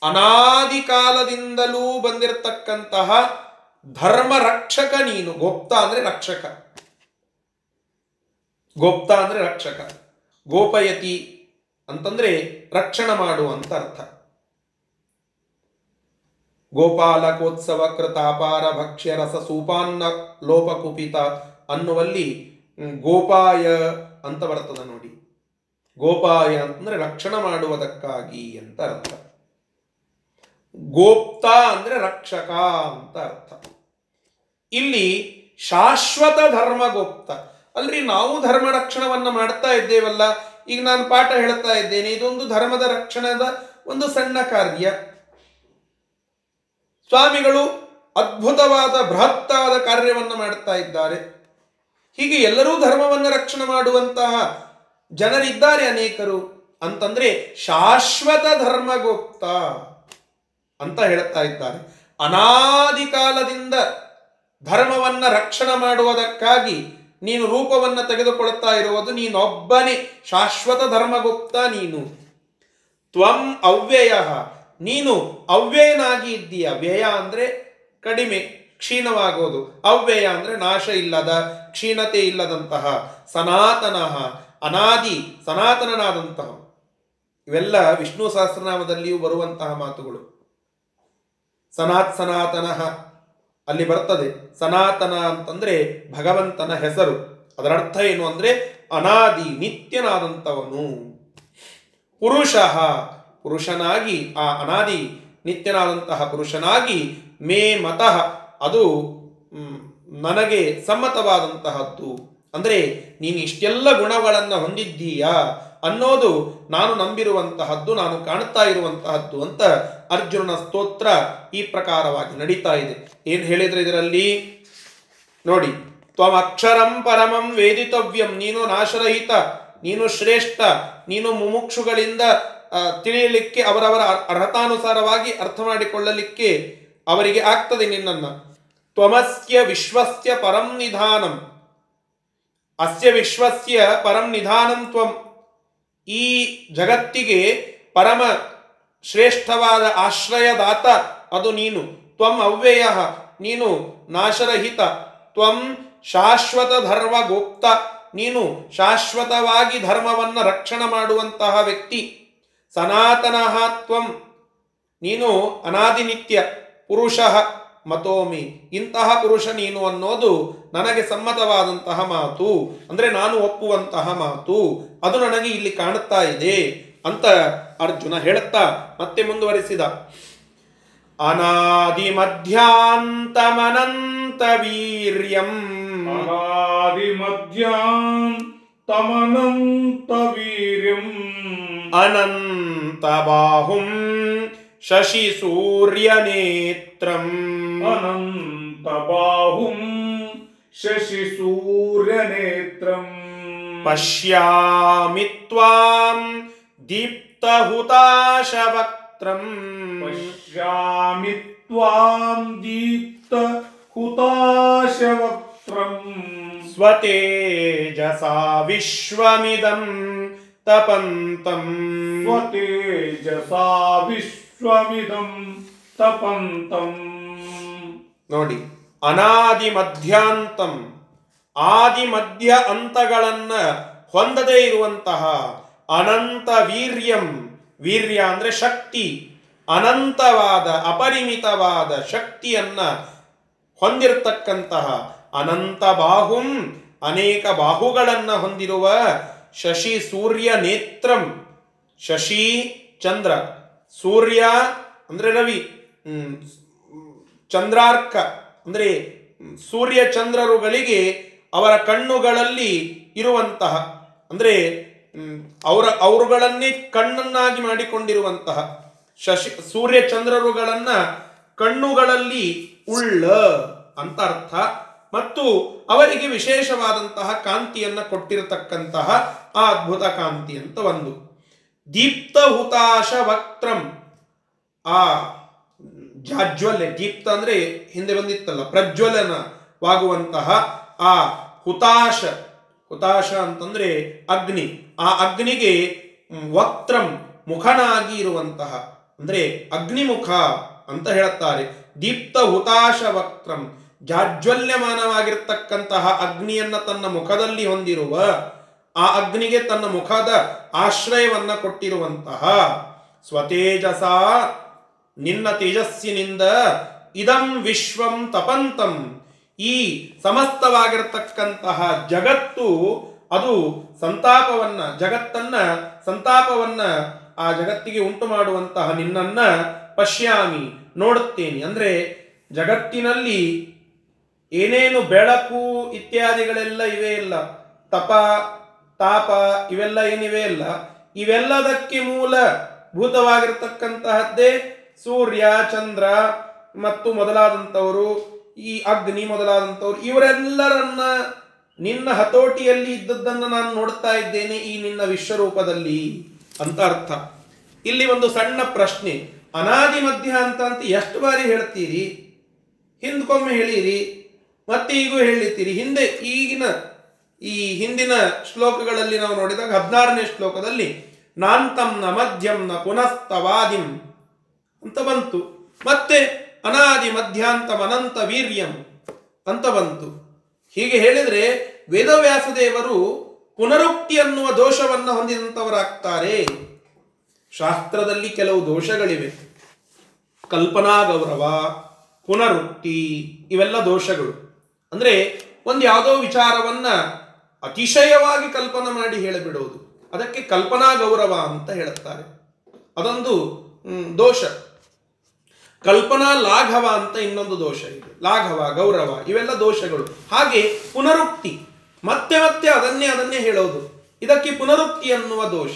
ಅನಾದಿ ಕಾಲದಿಂದಲೂ ಬಂದಿರತಕ್ಕಂತಹ ಧರ್ಮ ರಕ್ಷಕ ನೀನು. ಗೋಪ್ತ ಅಂದರೆ ರಕ್ಷಕ, ಗೋಪ್ತ ಅಂದರೆ ರಕ್ಷಕ, ಗೋಪಯತಿ ಅಂತಂದರೆ ರಕ್ಷಣೆ ಮಾಡುವಂತ ಅರ್ಥ. ಗೋಪಾಲಕೋತ್ಸವ ಕೃತಾಪಾರ ಭಕ್ಷ್ಯ ರಸ ಸೂಪಾನ್ನ ಲೋಪಕುಪಿತ ಅನ್ನುವಲ್ಲಿ ಗೋಪಾಯ ಅಂತ ಬರ್ತದೆ ನೋಡಿ. ಗೋಪಾಯ ಅಂತಂದರೆ ರಕ್ಷಣೆ ಮಾಡುವುದಕ್ಕಾಗಿ ಅಂತ ಅರ್ಥ. ಗೋಪ್ತ ಅಂದರೆ ರಕ್ಷಕ ಅಂತ ಅರ್ಥ. ಇಲ್ಲಿ ಶಾಶ್ವತ ಧರ್ಮ ಗೋಪ್ತ. ಅಲ್ರಿ, ನಾವು ಧರ್ಮ ರಕ್ಷಣವನ್ನು ಮಾಡ್ತಾ ಇದ್ದೇವಲ್ಲ, ಈಗ ನಾನು ಪಾಠ ಹೇಳ್ತಾ ಇದ್ದೇನೆ, ಇದೊಂದು ಧರ್ಮದ ರಕ್ಷಣದ ಒಂದು ಸಣ್ಣ ಕಾರ್ಯ. ಸ್ವಾಮಿಗಳು ಅದ್ಭುತವಾದ ಬೃಹತ್ತಾದ ಕಾರ್ಯವನ್ನು ಮಾಡ್ತಾ ಇದ್ದಾರೆ. ಹೀಗೆ ಎಲ್ಲರೂ ಧರ್ಮವನ್ನು ರಕ್ಷಣೆ ಮಾಡುವಂತಹ ಜನರಿದ್ದಾರೆ ಅನೇಕರು ಅಂತಂದರೆ ಶಾಶ್ವತ ಧರ್ಮಗೋಪ್ತ ಅಂತ ಹೇಳ್ತಾ ಇದ್ದಾರೆ. ಅನಾದಿ ಕಾಲದಿಂದ ಧರ್ಮವನ್ನು ರಕ್ಷಣೆ ಮಾಡುವುದಕ್ಕಾಗಿ ನೀನು ರೂಪವನ್ನು ತೆಗೆದುಕೊಳ್ತಾ ಇರುವುದು ನೀನೊಬ್ಬನೇ. ಶಾಶ್ವತ ಧರ್ಮಗುಪ್ತ ನೀನು. ತ್ವಂ ಅವ್ಯಯ, ನೀನು ಅವ್ಯಯನಾಗಿ ಇದ್ದೀಯ. ವ್ಯಯ ಅಂದರೆ ಕಡಿಮೆ, ಕ್ಷೀಣವಾಗೋದು. ಅವ್ಯಯ ಅಂದರೆ ನಾಶ ಇಲ್ಲದ, ಕ್ಷೀಣತೆ ಇಲ್ಲದಂತಹ, ಸನಾತನ, ಅನಾದಿ, ಸನಾತನನಾದಂತಹ. ಇವೆಲ್ಲ ವಿಷ್ಣು ಸಹಸ್ರನಾಮದಲ್ಲಿಯೂ ಬರುವಂತಹ ಮಾತುಗಳು. ಸನಾತ್ ಸನಾತನ ಅಲ್ಲಿ ಬರ್ತದೆ. ಸನಾತನ ಅಂತಂದರೆ ಭಗವಂತನ ಹೆಸರು. ಅದರ ಅರ್ಥ ಏನು ಅಂದರೆ ಅನಾದಿ, ನಿತ್ಯನಾದಂಥವನು. ಪುರುಷ, ಪುರುಷನಾಗಿ, ಆ ಅನಾದಿ ನಿತ್ಯನಾದಂತಹ ಪುರುಷನಾಗಿ. ಮೇ ಮತಃ, ಅದು ನನಗೆ ಸಮ್ಮತವಾದಂತಹದ್ದು. ಅಂದರೆ ನೀನು ಇಷ್ಟೆಲ್ಲ ಗುಣಗಳನ್ನು ಹೊಂದಿದ್ದೀಯಾ ಅನ್ನೋದು ನಾನು ನಂಬಿರುವಂತಹದ್ದು, ನಾನು ಕಾಣ್ತಾ ಇರುವಂತಹದ್ದು ಅಂತ ಅರ್ಜುನನ ಸ್ತೋತ್ರ ಈ ಪ್ರಕಾರವಾಗಿ ನಡೀತಾ ಇದೆ. ಏನು ಹೇಳಿದರೆ ಇದರಲ್ಲಿ ನೋಡಿ, ತ್ವಮಕ್ಷರಂ ಪರಮಂ ವೇದಿತವ್ಯಂ, ನೀನು ನಾಶರಹಿತ, ನೀನು ಶ್ರೇಷ್ಠ, ನೀನು ಮುಮುಕ್ಷುಗಳಿಂದ ತಿಳಿಯಲಿಕ್ಕೆ ಅವರವರ ಅರ್ಹತಾನುಸಾರವಾಗಿ ಅರ್ಥ ಮಾಡಿಕೊಳ್ಳಲಿಕ್ಕೆ ಅವರಿಗೆ ಆಗ್ತದೆ ನಿನ್ನನ್ನು. ತ್ವಮಸ್ಯ ವಿಶ್ವಸ್ಯ ಪರಂ ನಿಧಾನಂ, ಅಸ್ಯ ವಿಶ್ವಸ್ಯ ಪರಂ ನಿಧಾನಂ ತ್ವಂ, ಈ ಜಗತ್ತಿಗೆ ಪರಮ ಶ್ರೇಷ್ಠವಾದ ಆಶ್ರಯದಾತ ಅದು ನೀನು. ತ್ವಂ ಅವ್ಯಯ, ನೀನು ನಾಶರಹಿತ. ತ್ವಂ ಶಾಶ್ವತ ಧರ್ಮ ಗೋಪ್ತ, ನೀನು ಶಾಶ್ವತವಾಗಿ ಧರ್ಮವನ್ನು ರಕ್ಷಣೆ ಮಾಡುವಂತಹ ವ್ಯಕ್ತಿ. ಸನಾತನಃ ತ್ವಂ, ನೀನು ಅನಾದಿನಿತ್ಯ ಪುರುಷ ಮತೋಮಿ, ಇಂತಹ ಪುರುಷ ನೀನು ಅನ್ನೋದು ನನಗೆ ಸಮ್ಮತವಾದಂತಹ ಮಾತು, ಅಂದರೆ ನಾನು ಒಪ್ಪುವಂತಹ ಮಾತು, ಅದು ನನಗೆ ಇಲ್ಲಿ ಕಾಣುತ್ತಾ ಇದೆ ಅಂತ ಅರ್ಜುನ ಹೇಳುತ್ತಾ ಮತ್ತೆ ಮುಂದುವರಿಸಿದ. ಅನಾದಿ ಮಧ್ಯಾಂತಮನಂತ ವೀರ್ಯಂ, ಅನಾದಿ ಮಧ್ಯಾಂತಮನಂತ ವೀರ್ಯಂ, ಅನಂತ ಬಾಹುಂ ಶಶಿ ಸೂರ್ಯನೇತ್ರಂ ಅನಂತಬಾಹುಂ ಶಶಿ ಸೂರ್ಯನೇತ್ರಂ ಪಶ್ಯಾಮಿ ತ್ವಾಂ ದೀಪ್ತಹುತಾಶವಕ್ತ್ರಂ ಪಶ್ಯಾಮಿ ತ್ವಾಂ ದೀಪ್ತಹುತಾಶವಕ್ತ್ರಂ ಸ್ವತೇಜಸಾ ವಿಶ್ವಮಿದಂ ತಪಂತಂ ಸ್ವತೇಜಸಾ ವಿಶ್ವಮಿದಂ ತಪಂತಂ. ನೋಡಿ, ಅನಾದಿ ಮಧ್ಯಾಂತಂ, ಆದಿ ಮಧ್ಯ ಅಂತಗಳನ್ನ ಹೊಂದದೇ ಇರುವಂತಹ ಅನಂತ ವೀರ್ಯಂ, ವೀರ್ಯ ಅಂದರೆ ಶಕ್ತಿ, ಅನಂತವಾದ ಅಪರಿಮಿತವಾದ ಶಕ್ತಿಯನ್ನ ಹೊಂದಿರತಕ್ಕಂತಹ ಅನಂತ ಬಾಹುಂ, ಅನೇಕ ಬಾಹುಗಳನ್ನು ಹೊಂದಿರುವ ಶಶಿ ಸೂರ್ಯ ನೇತ್ರಂ, ಶಶಿ ಚಂದ್ರ, ಸೂರ್ಯ ಅಂದರೆ ರವಿ, ಚಂದ್ರಾರ್ಕ ಅಂದರೆ ಸೂರ್ಯ ಚಂದ್ರರುಗಳಿಗೆ ಅವರ ಕಣ್ಣುಗಳಲ್ಲಿ ಇರುವಂತಹ ಅಂದರೆ ಅವರ ಅವರುಗಳನ್ನೇ ಕಣ್ಣನ್ನಾಗಿ ಮಾಡಿಕೊಂಡಿರುವಂತಹ ಶಶಿ ಸೂರ್ಯ ಚಂದ್ರರುಗಳನ್ನು ಕಣ್ಣುಗಳಲ್ಲಿ ಉಳ್ಳ ಅಂತ ಅರ್ಥ. ಮತ್ತು ಅವರಿಗೆ ವಿಶೇಷವಾದಂತಹ ಕಾಂತಿಯನ್ನು ಕೊಟ್ಟಿರತಕ್ಕಂತಹ ಆ ಅದ್ಭುತ ಕಾಂತಿ ಅಂತ ಒಂದು. ದೀಪ್ತ ಹುತಾಶ ವಕ್ತ್ರಂ, ಆ ಜಾಜ್ವಲ್ಯ, ದೀಪ್ತ ಅಂದರೆ ಹಿಂದೆ ಬಂದಿತ್ತಲ್ಲ ಪ್ರಜ್ವಲನವಾಗುವಂತಹ ಆ ಹುತಾಶ, ಹುತಾಶ ಅಂತಂದರೆ ಅಗ್ನಿ, ಆ ಅಗ್ನಿಗೆ ವಕ್ತ್ರಂ ಮುಖನಾಗಿ ಇರುವಂತಹ ಅಂದರೆ ಅಗ್ನಿಮುಖ ಅಂತ ಹೇಳುತ್ತಾರೆ. ದೀಪ್ತ ಹುತಾಶ ವಕ್ತ್ರಂ, ಜಾಜ್ವಲ್ಯಮಾನವಾಗಿರ್ತಕ್ಕಂತಹ ಅಗ್ನಿಯನ್ನು ತನ್ನ ಮುಖದಲ್ಲಿ ಹೊಂದಿರುವ, ಆ ಅಗ್ನಿಗೆ ತನ್ನ ಮುಖದ ಆಶ್ರಯವನ್ನು ಕೊಟ್ಟಿರುವಂತಹ ಸ್ವತೇಜಸ, ನಿನ್ನ ತೇಜಸ್ಸಿನಿಂದ ಇದಂ ವಿಶ್ವಂ ತಪಂತಂ, ಈ ಸಮಸ್ತವಾಗಿರ್ತಕ್ಕಂತಹ ಜಗತ್ತು ಅದು ಸಂತಾಪವನ್ನು, ಜಗತ್ತನ್ನು ಸಂತಾಪವನ್ನು ಆ ಜಗತ್ತಿಗೆ ಉಂಟು ಮಾಡುವಂತಹ ನಿನ್ನನ್ನು ಪಶ್ಯಾಮಿ ನೋಡುತ್ತೇನೆ. ಅಂದರೆ ಜಗತ್ತಿನಲ್ಲಿ ಏನೇನು ಬೆಳಕು ಇತ್ಯಾದಿಗಳೆಲ್ಲ ಇವೇ ಇಲ್ಲ, ತಪ ತಾಪ ಇವೆಲ್ಲ ಏನಿವೆ ಇಲ್ಲ, ಇವೆಲ್ಲದಕ್ಕೆ ಮೂಲಭೂತವಾಗಿರ್ತಕ್ಕಂತಹದ್ದೇ ಸೂರ್ಯ ಚಂದ್ರ ಮತ್ತು ಮೊದಲಾದಂಥವರು, ಈ ಅಗ್ನಿ ಮೊದಲಾದಂಥವ್ರು, ಇವರೆಲ್ಲರನ್ನ ನಿನ್ನ ಹತೋಟಿಯಲ್ಲಿ ಇದ್ದದ್ದನ್ನು ನಾನು ನೋಡ್ತಾ ಇದ್ದೇನೆ ಈ ನಿನ್ನ ವಿಶ್ವರೂಪದಲ್ಲಿ ಅಂತ ಅರ್ಥ. ಇಲ್ಲಿ ಒಂದು ಸಣ್ಣ ಪ್ರಶ್ನೆ, ಅನಾದಿ ಮಧ್ಯ ಅಂತ ಅಂತ ಎಷ್ಟು ಬಾರಿ ಹೇಳ್ತೀರಿ? ಹಿಂದ್ಕೊಮ್ಮೆ ಹೇಳಿರಿ, ಮತ್ತೆ ಈಗೂ ಹೇಳಿರ್ತೀರಿ. ಹಿಂದೆ ಈಗಿನ ಈ ಹಿಂದಿನ ಶ್ಲೋಕಗಳಲ್ಲಿ ನಾವು ನೋಡಿದಾಗ ಹದಿನಾರನೇ ಶ್ಲೋಕದಲ್ಲಿ ನಾಂತಂನ ಮಧ್ಯಂನ ಪುನಸ್ತವಾದಿಂ ಅಂತ ಬಂತು, ಮತ್ತೆ ಅನಾದಿ ಮಧ್ಯಾಂತಂ ಅನಂತ ವೀರ್ಯಂ ಅಂತ ಬಂತು. ಹೀಗೆ ಹೇಳಿದರೆ ವೇದವ್ಯಾಸದೇವರು ಪುನರುಕ್ತಿ ಅನ್ನುವ ದೋಷವನ್ನು ಹೊಂದಿದಂಥವರಾಗ್ತಾರೆ. ಶಾಸ್ತ್ರದಲ್ಲಿ ಕೆಲವು ದೋಷಗಳಿವೆ, ಕಲ್ಪನಾ ಗೌರವ, ಪುನರುಕ್ತಿ, ಇವೆಲ್ಲ ದೋಷಗಳು. ಅಂದರೆ ಒಂದು ಯಾವುದೋ ವಿಚಾರವನ್ನು ಅತಿಶಯವಾಗಿ ಕಲ್ಪನೆ ಮಾಡಿ ಹೇಳಿಬಿಡೋದು, ಅದಕ್ಕೆ ಕಲ್ಪನಾ ಗೌರವ ಅಂತ ಹೇಳುತ್ತಾರೆ, ಅದೊಂದು ದೋಷ. ಕಲ್ಪನಾ ಲಾಘವ ಅಂತ ಇನ್ನೊಂದು ದೋಷ ಇದೆ, ಲಾಘವ ಗೌರವ ಇವೆಲ್ಲ ದೋಷಗಳು. ಹಾಗೆ ಪುನರುಕ್ತಿ, ಮತ್ತೆ ಮತ್ತೆ ಅದನ್ನೇ ಅದನ್ನೇ ಹೇಳೋದು, ಇದಕ್ಕೆ ಪುನರುಕ್ತಿ ಅನ್ನುವ ದೋಷ.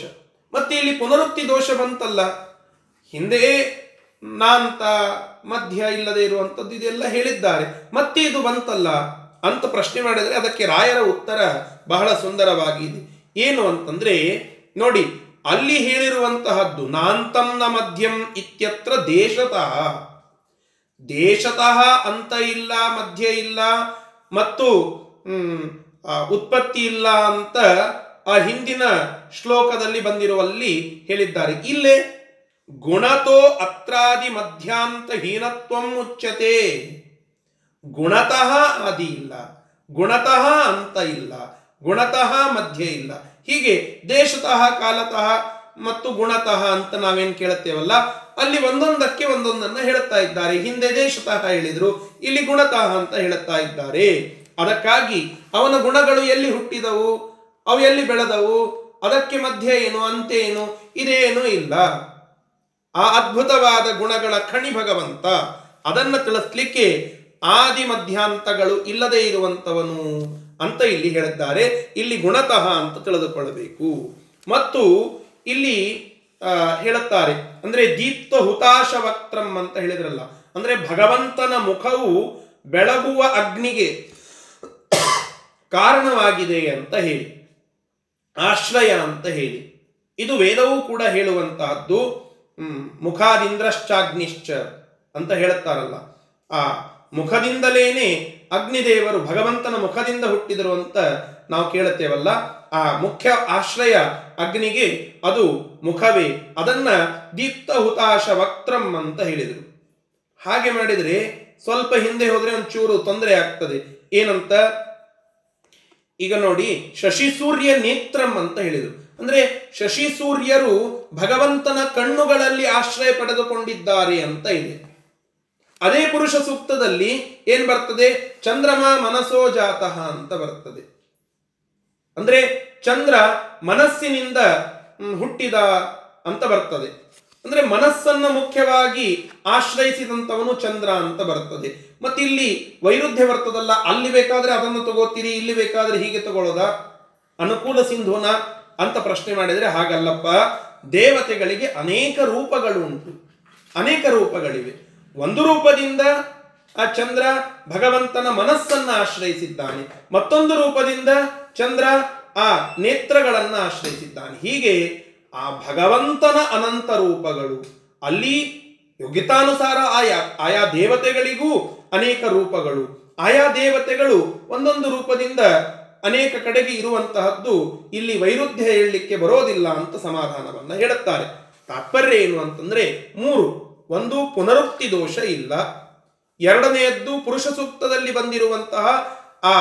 ಮತ್ತೆ ಇಲ್ಲಿ ಪುನರುಕ್ತಿ ದೋಷ ಬಂತಲ್ಲ, ಹಿಂದೆಯೇ ನಾಂತ ಮಧ್ಯ ಇಲ್ಲದೆ ಇರುವಂಥದ್ದು ಇದೆಲ್ಲ ಹೇಳಿದ್ದಾರೆ, ಮತ್ತೆ ಇದು ಬಂತಲ್ಲ ಅಂತ ಪ್ರಶ್ನೆ ಮಾಡಿದರೆ ಅದಕ್ಕೆ ರಾಯರ ಉತ್ತರ ಬಹಳ ಸುಂದರವಾಗಿದೆ. ಏನು ಅಂತಂದರೆ ನೋಡಿ, ಅಲ್ಲಿ ಹೇಳಿರುವಂತಹದ್ದು ನಾಂತಂನ ಮಧ್ಯಂ ಇತ್ಯತ್ರ ದೇಶತಃ, ದೇಶತಃ ಅಂತ ಇಲ್ಲ, ಮಧ್ಯ ಇಲ್ಲ, ಮತ್ತು ಉತ್ಪತ್ತಿ ಇಲ್ಲ ಅಂತ ಆ ಹಿಂದಿನ ಶ್ಲೋಕದಲ್ಲಿ ಬಂದಿರುವಲ್ಲಿ ಹೇಳಿದ್ದಾರೆ. ಇಲ್ಲೇ ಗುಣತೋ ಅತ್ರಾದಿ ಮಧ್ಯಾಂತ ಹೀನತ್ವಂ ಉಚ್ಯತೆ, ಗುಣತಃ ಆದಿ ಇಲ್ಲ, ಗುಣತಃ ಅಂತ ಇಲ್ಲ, ಗುಣತಃ ಮಧ್ಯ ಇಲ್ಲ, ಹೀಗೆ ದೇಶತಃ ಕಾಲತಃ ಮತ್ತು ಗುಣತಃ ಅಂತ ನಾವೇನು ಕೇಳುತ್ತೇವಲ್ಲ ಅಲ್ಲಿ ಒಂದೊಂದಕ್ಕೆ ಒಂದೊಂದನ್ನು ಹೇಳುತ್ತಾ ಇದ್ದಾರೆ. ಹಿಂದೆ ದೇಶತಃ ಹೇಳಿದ್ರು, ಇಲ್ಲಿ ಗುಣತಃ ಅಂತ ಹೇಳುತ್ತಾ ಇದ್ದಾರೆ. ಅದಕ್ಕಾಗಿ ಅವನ ಗುಣಗಳು ಎಲ್ಲಿ ಹುಟ್ಟಿದವು, ಅವು ಎಲ್ಲಿ ಬೆಳೆದವು, ಅದಕ್ಕೆ ಮಧ್ಯ ಏನು ಅಂತೇನು ಇದೇನೂ ಇಲ್ಲ. ಆ ಅದ್ಭುತವಾದ ಗುಣಗಳ ಖಣಿ ಭಗವಂತ, ಅದನ್ನು ತಿಳಿಸ್ಲಿಕ್ಕೆ ಆದಿ ಮಧ್ಯಾಂತಗಳು ಇಲ್ಲದೆ ಇರುವಂಥವನು ಅಂತ ಇಲ್ಲಿ ಹೇಳಿದ್ದಾರೆ. ಇಲ್ಲಿ ಗುಣತಃ ಅಂತ ತಿಳಿದುಕೊಳ್ಳಬೇಕು. ಮತ್ತು ಇಲ್ಲಿ ಹೇಳುತ್ತಾರೆ. ಅಂದರೆ ದೀಪ್ತ ಹುತಾಶ ವಕ್ತ್ರಂ ಅಂತ ಹೇಳಿದ್ರಲ್ಲ, ಅಂದರೆ ಭಗವಂತನ ಮುಖವು ಬೆಳಗುವ ಅಗ್ನಿಗೆ ಕಾರಣವಾಗಿದೆ ಅಂತ ಹೇಳಿ, ಆಶ್ರಯ ಅಂತ ಹೇಳಿ. ಇದು ವೇದವೂ ಕೂಡ ಹೇಳುವಂತಹದ್ದು. ಮುಖಾದಿಂದ್ರಶ್ಚಾಗ್ನಿಶ್ಚ ಅಂತ ಹೇಳುತ್ತಾರಲ್ಲ, ಆ ಮುಖದಿಂದಲೇನೆ ಅಗ್ನಿದೇವರು ಭಗವಂತನ ಮುಖದಿಂದ ಹುಟ್ಟಿದರು ಅಂತ ನಾವು ಕೇಳುತ್ತೇವಲ್ಲ. ಆ ಮುಖ್ಯ ಆಶ್ರಯ ಅಗ್ನಿಗೆ ಅದು ಮುಖವೇ. ಅದನ್ನ ದೀಪ್ತ ಹುತಾಶ ವಕ್ತ್ರಂ ಅಂತ ಹೇಳಿದರು. ಹಾಗೆ ಮಾಡಿದರೆ ಸ್ವಲ್ಪ ಹಿಂದೆ ಹೋದರೆ ಒಂಚೂರು ತೊಂದರೆ ಆಗ್ತದೆ. ಏನಂತ ಈಗ ನೋಡಿ, ಶಶಿಸೂರ್ಯ ನೇತ್ರಂ ಅಂತ ಹೇಳಿದರು. ಅಂದ್ರೆ ಶಶಿಸೂರ್ಯರು ಭಗವಂತನ ಕಣ್ಣುಗಳಲ್ಲಿ ಆಶ್ರಯ ಪಡೆದುಕೊಂಡಿದ್ದಾರೆ ಅಂತ ಇದೆ. ಅದೇ ಪುರುಷ ಸೂಕ್ತದಲ್ಲಿ ಏನ್ ಬರ್ತದೆ, ಚಂದ್ರಮ ಮನಸೋ ಜಾತಃ ಅಂತ ಬರ್ತದೆ. ಅಂದ್ರೆ ಚಂದ್ರ ಮನಸ್ಸಿನಿಂದ ಹುಟ್ಟಿದ ಅಂತ ಬರ್ತದೆ. ಅಂದ್ರೆ ಮನಸ್ಸನ್ನು ಮುಖ್ಯವಾಗಿ ಆಶ್ರಯಿಸಿದಂಥವನು ಚಂದ್ರ ಅಂತ ಬರ್ತದೆ. ಮತ್ತೆ ಇಲ್ಲಿ ವೈರುಧ್ಯ ಬರ್ತದಲ್ಲ, ಅಲ್ಲಿ ಬೇಕಾದ್ರೆ ಅದನ್ನು ತಗೋತೀರಿ, ಇಲ್ಲಿ ಬೇಕಾದ್ರೆ ಹೀಗೆ ತಗೊಳ್ಳೋದ, ಅನುಕೂಲ ಸಿಂಧುನ ಅಂತ ಪ್ರಶ್ನೆ ಮಾಡಿದರೆ ಹಾಗಲ್ಲಪ್ಪ. ದೇವತೆಗಳಿಗೆ ಅನೇಕ ರೂಪಗಳುಂಟು, ಅನೇಕ ರೂಪಗಳಿವೆ. ಒಂದು ರೂಪದಿಂದ ಆ ಚಂದ್ರ ಭಗವಂತನ ಮನಸ್ಸನ್ನು ಆಶ್ರಯಿಸಿದ್ದಾನೆ, ಮತ್ತೊಂದು ರೂಪದಿಂದ ಚಂದ್ರ ಆ ನೇತ್ರಗಳನ್ನು ಆಶ್ರಯಿಸಿದ್ದಾನೆ. ಹೀಗೆ ಆ ಭಗವಂತನ ಅನಂತ ರೂಪಗಳು. ಅಲ್ಲಿ ಯೋಗ್ಯತಾನುಸಾರ ಆಯಾ ಆಯಾ ದೇವತೆಗಳಿಗೂ ಅನೇಕ ರೂಪಗಳು, ಆಯಾ ದೇವತೆಗಳು ಒಂದೊಂದು ರೂಪದಿಂದ ಅನೇಕ ಕಡೆಗೆ ಇರುವಂತಹದ್ದು. ಇಲ್ಲಿ ವೈರುಧ್ಯ ಹೇಳಲಿಕ್ಕೆ ಬರೋದಿಲ್ಲ ಅಂತ ಸಮಾಧಾನವನ್ನು ಹೇಳುತ್ತಾರೆ. ತಾತ್ಪರ್ಯ ಏನು ಅಂತಂದ್ರೆ ಮೂರು. ಒಂದು, ಪುನರುಕ್ತಿ ದೋಷ ಇಲ್ಲ. ಎರಡನೆಯದ್ದು, ಪುರುಷ ಸೂಕ್ತದಲ್ಲಿ ಬಂದಿರುವಂತಹ ಆ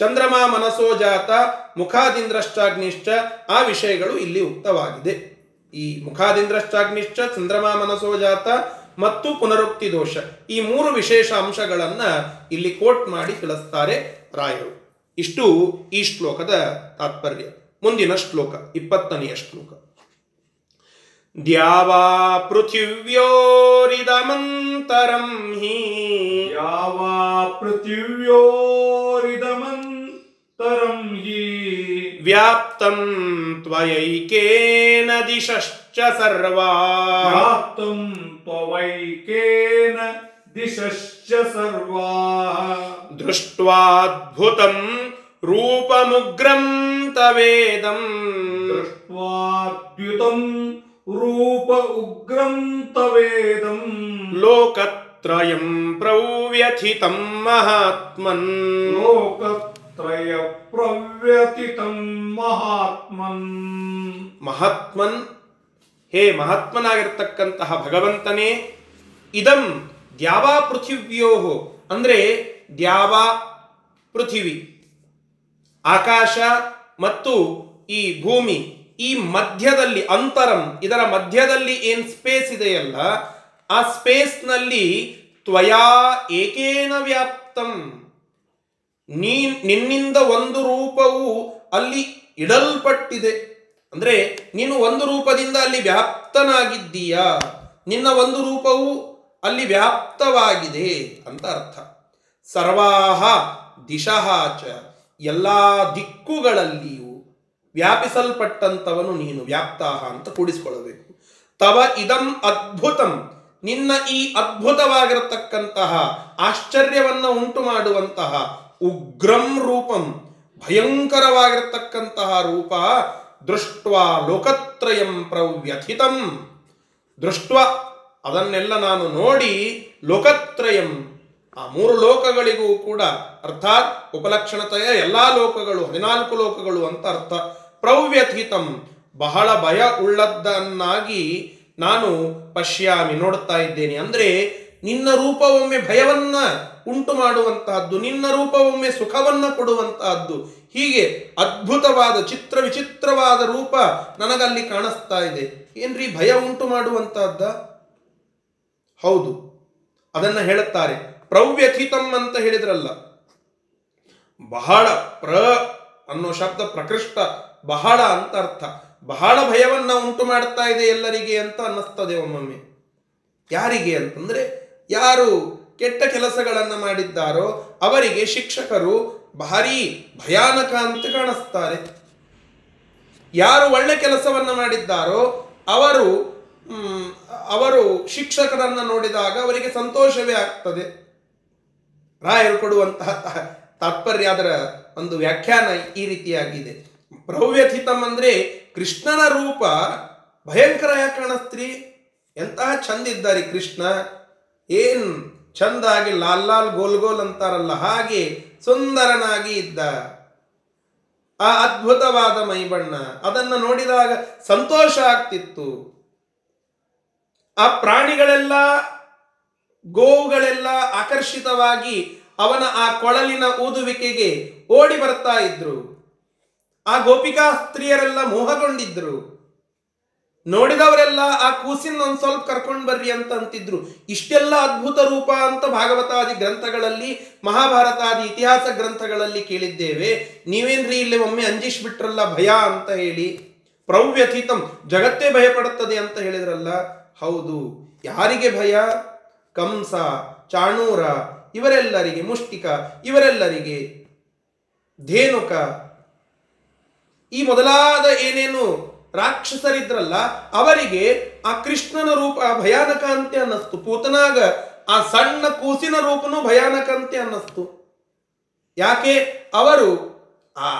ಚಂದ್ರಮ ಮನಸೋ ಜಾತ, ಮುಖಾದಿಂದ್ರಷ್ಟಾಗ್ನಿಶ್ಚ, ಆ ವಿಷಯಗಳು ಇಲ್ಲಿ ಉಕ್ತವಾಗಿದೆ. ಈ ಮುಖಾದಿಂದ್ರಷ್ಟಾಗ್ನಿಶ್ಚ, ಚಂದ್ರಮ ಮನಸೋ ಜಾತ ಮತ್ತು ಪುನರುಕ್ತಿ ದೋಷ, ಈ ಮೂರು ವಿಶೇಷ ಅಂಶಗಳನ್ನ ಇಲ್ಲಿ ಕೋಟ್ ಮಾಡಿ ತಿಳಿಸ್ತಾರೆ ರಾಯರು. ಇಷ್ಟು ಈ ಶ್ಲೋಕದ ತಾತ್ಪರ್ಯ. ಮುಂದಿನ ಶ್ಲೋಕ, ಇಪ್ಪತ್ತನೆಯ ಶ್ಲೋಕ. ದ್ಯಾವಾ ಪೃಥಿವ್ಯೋರಿದಮಂತರಂ ಹಿ, ದ್ಯಾವಾ ಪೃಥಿವ್ಯೋರಿದಮಂತರಂ ಹಿ, ವ್ಯಾಪ್ತಂ ತ್ವಯೈಕೇನ ದಿಶಶ್ಚ ಸರ್ವಾ, ವ್ಯಾಪ್ತಂ ತ್ವಯೈಕೇನ ದಿಶಶ್ಚ ಸರ್ವಾ, ದೃಷ್ಟ್ವಾದ್ಭುತಂ ರೂಪಮುಗ್ರಂ ತವೇದಂ, ದೃಷ್ಟ್ವಾದ್ಭುತಂ ರೂಪ ಉಗ್ರಂ ತವೇದಂ, ಲೋಕತ್ರಯಂ ಪ್ರವ್ಯಥಿತಂ ಮಹಾತ್ಮನ್, ಲೋಕತ್ರಯ ಪ್ರವ್ಯಥಿತಂ ಮಹಾತ್ಮನ್. ಮಹಾತ್ಮನ್, ಹೇ ಮಹಾತ್ಮನಾಗಿರ್ತಕ್ಕಂತಹ ಭಗವಂತನೇ, ಇದಂ ದ್ಯಾವಾ ಪೃಥಿವ್ಯೋಃ ಅಂದರೆ ದ್ಯಾವಾ ಪೃಥಿವಿ, ಆಕಾಶ ಮತ್ತು ಈ ಭೂಮಿ, ಈ ಮಧ್ಯದಲ್ಲಿ ಅಂತರಂ, ಇದರ ಮಧ್ಯದಲ್ಲಿ ಏನ್ ಸ್ಪೇಸ್ ಇದೆಯಲ್ಲ, ಆ ಸ್ಪೇಸ್ನಲ್ಲಿ ತ್ವಯಾ ಏಕೇನ ವ್ಯಾಪ್ತಂ, ನೀ ನಿನ್ನಿಂದ ಒಂದು ರೂಪವು ಅಲ್ಲಿ ಇಡಲ್ಪಟ್ಟಿದೆ. ಅಂದರೆ ನೀನು ಒಂದು ರೂಪದಿಂದ ಅಲ್ಲಿ ವ್ಯಾಪ್ತನಾಗಿದ್ದೀಯಾ, ನಿನ್ನ ಒಂದು ರೂಪವು ಅಲ್ಲಿ ವ್ಯಾಪ್ತವಾಗಿದೆ ಅಂತ ಅರ್ಥ. ಸರ್ವಾಹ ದಿಶಃ ಚ, ಎಲ್ಲ ದಿಕ್ಕುಗಳಲ್ಲಿಯೂ ವ್ಯಾಪಿಸಲ್ಪಟ್ಟಂಥವನು ನೀನು, ವ್ಯಾಪ್ತಾಹ ಅಂತ ಕೂಡಿಸಿಕೊಳ್ಳಬೇಕು. ತವ ಇದಂ ಅದ್ಭುತಂ, ನಿನ್ನ ಈ ಅದ್ಭುತವಾಗಿರತಕ್ಕಂತಹ ಆಶ್ಚರ್ಯವನ್ನು ಉಂಟು ಮಾಡುವಂತಹ ಉಗ್ರಂ ರೂಪಂ, ಭಯಂಕರವಾಗಿರತಕ್ಕಂತಹ ರೂಪ, ದೃಷ್ಟ್ವಾ ಲೋಕತ್ರಯಂ ಪ್ರವ್ಯಥಿತಂ, ದೃಷ್ಟ್ವಾ ಅದನ್ನೆಲ್ಲ ನಾನು ನೋಡಿ, ಲೋಕತ್ರಯಂ ಆ ಮೂರು ಲೋಕಗಳಿಗೂ ಕೂಡ, ಅರ್ಥಾತ್ ಉಪಲಕ್ಷಣತೆಯ ಎಲ್ಲ ಲೋಕಗಳು, ಹದಿನಾಲ್ಕು ಲೋಕಗಳು ಅಂತ ಅರ್ಥ. ಪ್ರವ್ಯಥಿತಂ ಬಹಳ ಭಯ ಉಳ್ಳದ್ದನ್ನಾಗಿ ನಾನು ಪಶ್ಯಾಮಿ ನೋಡುತ್ತಾ ಇದ್ದೇನೆ. ಅಂದರೆ ನಿನ್ನ ರೂಪವೊಮ್ಮೆ ಭಯವನ್ನ ಉಂಟು ಮಾಡುವಂತಹದ್ದು, ನಿನ್ನ ರೂಪವೊಮ್ಮೆ ಸುಖವನ್ನು ಕೊಡುವಂತಹದ್ದು, ಹೀಗೆ ಅದ್ಭುತವಾದ ಚಿತ್ರ ವಿಚಿತ್ರವಾದ ರೂಪ ನನಗಲ್ಲಿ ಕಾಣಿಸ್ತಾ ಇದೆ. ಏನ್ರಿ ಭಯ ಉಂಟು ಮಾಡುವಂತಹದ್ದ? ಹೌದು, ಅದನ್ನು ಹೇಳುತ್ತಾರೆ. ಪ್ರವ್ಯಥಿತಂ ಅಂತ ಹೇಳಿದ್ರಲ್ಲ, ಬಹಳ, ಪ್ರ ಅನ್ನೋ ಶಬ್ದ ಪ್ರಕೃಷ್ಟ, ಬಹಳ ಅಂತ ಅರ್ಥ. ಬಹಳ ಭಯವನ್ನ ಉಂಟು ಮಾಡ್ತಾ ಇದೆ ಎಲ್ಲರಿಗೆ ಅಂತ ಅನ್ನಿಸ್ತದೆ ಒಮ್ಮೊಮ್ಮೆ. ಯಾರಿಗೆ ಅಂತಂದ್ರೆ ಯಾರು ಕೆಟ್ಟ ಕೆಲಸಗಳನ್ನು ಮಾಡಿದ್ದಾರೋ ಅವರಿಗೆ ಶಿಕ್ಷಕರು ಭಾರಿ ಭಯಾನಕ ಅಂತ ಕಾಣಿಸ್ತಾರೆ. ಯಾರು ಒಳ್ಳೆ ಕೆಲಸವನ್ನು ಮಾಡಿದ್ದಾರೋ ಅವರು ಅವರು ಶಿಕ್ಷಕರನ್ನು ನೋಡಿದಾಗ ಅವರಿಗೆ ಸಂತೋಷವೇ ಆಗ್ತದೆ. ರಾಯರು ಕೊಡುವಂತಹ ತಾತ್ಪರ್ಯ, ಅದರ ಒಂದು ವ್ಯಾಖ್ಯಾನ ಈ ರೀತಿಯಾಗಿದೆ. ಭವ್ಯಥಿತಂ ಅಂದರೆ ಕೃಷ್ಣನ ರೂಪ ಭಯಂಕರ ಯಾಕೆ ಕಾಣಿಸ್ತ್ರಿ, ಎಂತಹ ಚಂದಿದ್ದಾರೆ ಕೃಷ್ಣ, ಏನು ಚಂದಾಗಿ ಲಾಲ್ ಲಾಲ್ ಗೋಲ್ ಗೋಲ್ ಅಂತಾರಲ್ಲ ಹಾಗೆ ಸುಂದರನಾಗಿ ಇದ್ದ. ಆ ಅದ್ಭುತವಾದ ಮೈಬಣ್ಣ, ಅದನ್ನು ನೋಡಿದಾಗ ಸಂತೋಷ ಆಗ್ತಿತ್ತು. ಆ ಪ್ರಾಣಿಗಳೆಲ್ಲ, ಗೋವುಗಳೆಲ್ಲ ಆಕರ್ಷಿತವಾಗಿ ಅವನ ಆ ಕೊಳಲಿನ ಊದುವಿಕೆಗೆ ಓಡಿ ಬರ್ತಾ ಇದ್ರು. ಆ ಗೋಪಿಕಾ ಸ್ತ್ರೀಯರೆಲ್ಲ ಮೋಹಗೊಂಡಿದ್ರು. ನೋಡಿದವರೆಲ್ಲ ಆ ಕೂಸಿನ ಒಂದು ಸ್ವಲ್ಪ ಕರ್ಕೊಂಡು ಬರ್ರಿ ಅಂತ ಅಂತಿದ್ರು. ಇಷ್ಟೆಲ್ಲ ಅದ್ಭುತ ರೂಪ ಅಂತ ಭಾಗವತಾದಿ ಗ್ರಂಥಗಳಲ್ಲಿ, ಮಹಾಭಾರತಾದಿ ಇತಿಹಾಸ ಗ್ರಂಥಗಳಲ್ಲಿ ಕೇಳಿದ್ದೇವೆ. ನೀವೇನ್ರಿ ಇಲ್ಲಿ ಒಮ್ಮೆ ಅಂಜಿಸ್ಬಿಟ್ರಲ್ಲ ಭಯ ಅಂತ ಹೇಳಿ, ಪ್ರವ್ಯಥಿತಂ ಜಗತ್ತೇ ಭಯಪಡುತ್ತದೆ ಅಂತ ಹೇಳಿದ್ರಲ್ಲ. ಹೌದು, ಯಾರಿಗೆ ಭಯ? ಕಂಸ, ಚಾಣೂರ ಇವರೆಲ್ಲರಿಗೆ, ಮುಷ್ಟಿಕ ಇವರೆಲ್ಲರಿಗೆ, ಧೇನುಕ ಈ ಮೊದಲಾದ ಏನೇನು ರಾಕ್ಷಸರಿದ್ರಲ್ಲ ಅವರಿಗೆ ಆ ಕೃಷ್ಣನ ರೂಪ ಭಯಾನಕ ಅಂತೆ ಅನ್ನಿಸ್ತು. ಪೂತನಾಗ ಆ ಸಣ್ಣ ಕೂಸಿನ ರೂಪನೂ ಭಯಾನಕ ಅಂತೆ ಅನ್ನಿಸ್ತು. ಯಾಕೆ? ಅವರು ಆ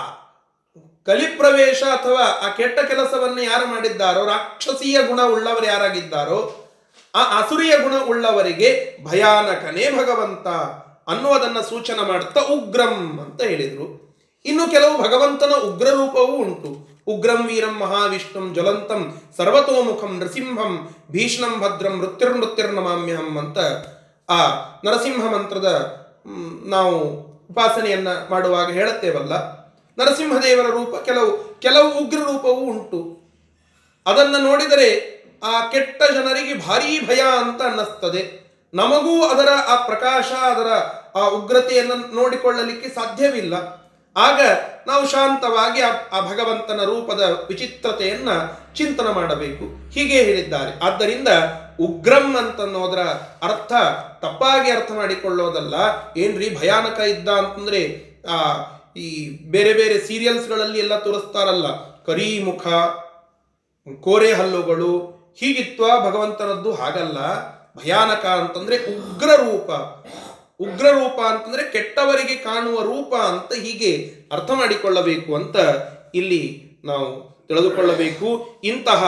ಕಲಿಪ್ರವೇಶ ಅಥವಾ ಆ ಕೆಟ್ಟ ಕೆಲಸವನ್ನು ಯಾರು ಮಾಡಿದ್ದಾರೋ, ರಾಕ್ಷಸೀಯ ಗುಣ ಉಳ್ಳವರು ಯಾರಾಗಿದ್ದಾರೋ, ಆ ಅಸುರಿಯ ಗುಣ ಉಳ್ಳವರಿಗೆ ಭಯಾನಕನೇ ಭಗವಂತ ಅನ್ನುವುದನ್ನು ಸೂಚನೆ ಮಾಡುತ್ತಾ ಉಗ್ರಂ ಅಂತ ಹೇಳಿದರು. ಇನ್ನು ಕೆಲವು ಭಗವಂತನ ಉಗ್ರ ರೂಪವೂ ಉಂಟು. ಉಗ್ರಂ ವೀರಂ ಮಹಾವಿಷ್ಣುಂ ಜ್ವಲಂತಂ ಸರ್ವತೋಮುಖಂ ನೃಸಿಂಹಂ ಭೀಷ್ಣಂ ಭದ್ರಂ ಮೃತ್ಯುರ್ಮೃತ್ಯುರ್ನಮಾಮ್ಯಹಂ ಅಂತ ಆ ನರಸಿಂಹ ಮಂತ್ರದ ನಾವು ಉಪಾಸನೆಯನ್ನು ಮಾಡುವಾಗ ಹೇಳುತ್ತೇವಲ್ಲ, ನರಸಿಂಹದೇವರ ರೂಪ, ಕೆಲವು ಕೆಲವು ಉಗ್ರ ರೂಪವೂ ಉಂಟು. ಅದನ್ನು ನೋಡಿದರೆ ಆ ಕೆಟ್ಟ ಜನರಿಗೆ ಭಾರೀ ಭಯ ಅಂತ ಅನ್ನಿಸ್ತದೆ. ನಮಗೂ ಅದರ ಆ ಪ್ರಕಾಶ, ಅದರ ಆ ಉಗ್ರತೆಯನ್ನು ನೋಡಿಕೊಳ್ಳಲಿಕ್ಕೆ ಸಾಧ್ಯವಿಲ್ಲ. ಆಗ ನಾವು ಶಾಂತವಾಗಿ ಆ ಭಗವಂತನ ರೂಪದ ವಿಚಿತ್ರತೆಯನ್ನು ಚಿಂತನೆ ಮಾಡಬೇಕು. ಹೀಗೆ ಹೇಳಿದ್ದಾರೆ. ಆದ್ದರಿಂದ ಉಗ್ರಂ ಅಂತನ್ನೋದರ ಅರ್ಥ ತಪ್ಪಾಗಿ ಅರ್ಥ ಮಾಡಿಕೊಳ್ಳೋದಲ್ಲ. ಏನ್ರಿ ಭಯಾನಕ ಇದ್ದ ಅಂತಂದರೆ ಆ ಈ ಬೇರೆ ಬೇರೆ ಸೀರಿಯಲ್ಸ್ಗಳಲ್ಲಿ ಎಲ್ಲ ತೋರಿಸ್ತಾರಲ್ಲ, ಕರಿಮುಖ, ಕೋರೆ ಹಲ್ಲುಗಳು ಹೀಗಿತ್ವ ಭಗವಂತನದ್ದು, ಹಾಗಲ್ಲ. ಭಯಾನಕ ಅಂತಂದರೆ ಉಗ್ರ ರೂಪ, ಉಗ್ರ ರೂಪ ಅಂತಂದರೆ ಕೆಟ್ಟವರಿಗೆ ಕಾಣುವ ರೂಪ ಅಂತ ಹೀಗೆ ಅರ್ಥ ಮಾಡಿಕೊಳ್ಳಬೇಕು ಅಂತ ಇಲ್ಲಿ ನಾವು ತಿಳಿದುಕೊಳ್ಳಬೇಕು. ಇಂತಹ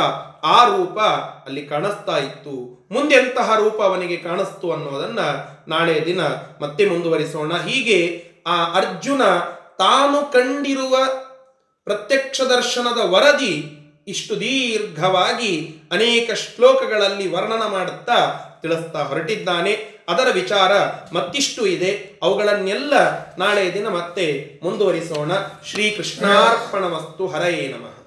ಆ ರೂಪ ಅಲ್ಲಿ ಕಾಣಿಸ್ತಾ ಇತ್ತು. ಮುಂದೆ ಎಂತಹ ರೂಪ ಅವನಿಗೆ ಕಾಣಿಸ್ತು ಅನ್ನೋದನ್ನು ನಾಳೆಯ ದಿನ ಮತ್ತೆ ಮುಂದುವರಿಸೋಣ. ಹೀಗೆ ಆ ಅರ್ಜುನ ತಾನು ಕಂಡಿರುವ ಪ್ರತ್ಯಕ್ಷ ದರ್ಶನದ ವರದಿ ಇಷ್ಟು ದೀರ್ಘವಾಗಿ ಅನೇಕ ಶ್ಲೋಕಗಳಲ್ಲಿ ವರ್ಣನ ಮಾಡುತ್ತಾ ತಿಳಿಸ್ತಾ ಹೊರಟಿದ್ದಾನೆ. ಅದರ ವಿಚಾರ ಮತ್ತಿಷ್ಟು ಇದೆ. ಅವುಗಳನ್ನೆಲ್ಲ ನಾಳೆಯ ದಿನ ಮತ್ತೆ ಮುಂದುವರಿಸೋಣ. ಶ್ರೀಕೃಷ್ಣಾರ್ಪಣಮಸ್ತು. ಹರಯೇ ನಮಃ.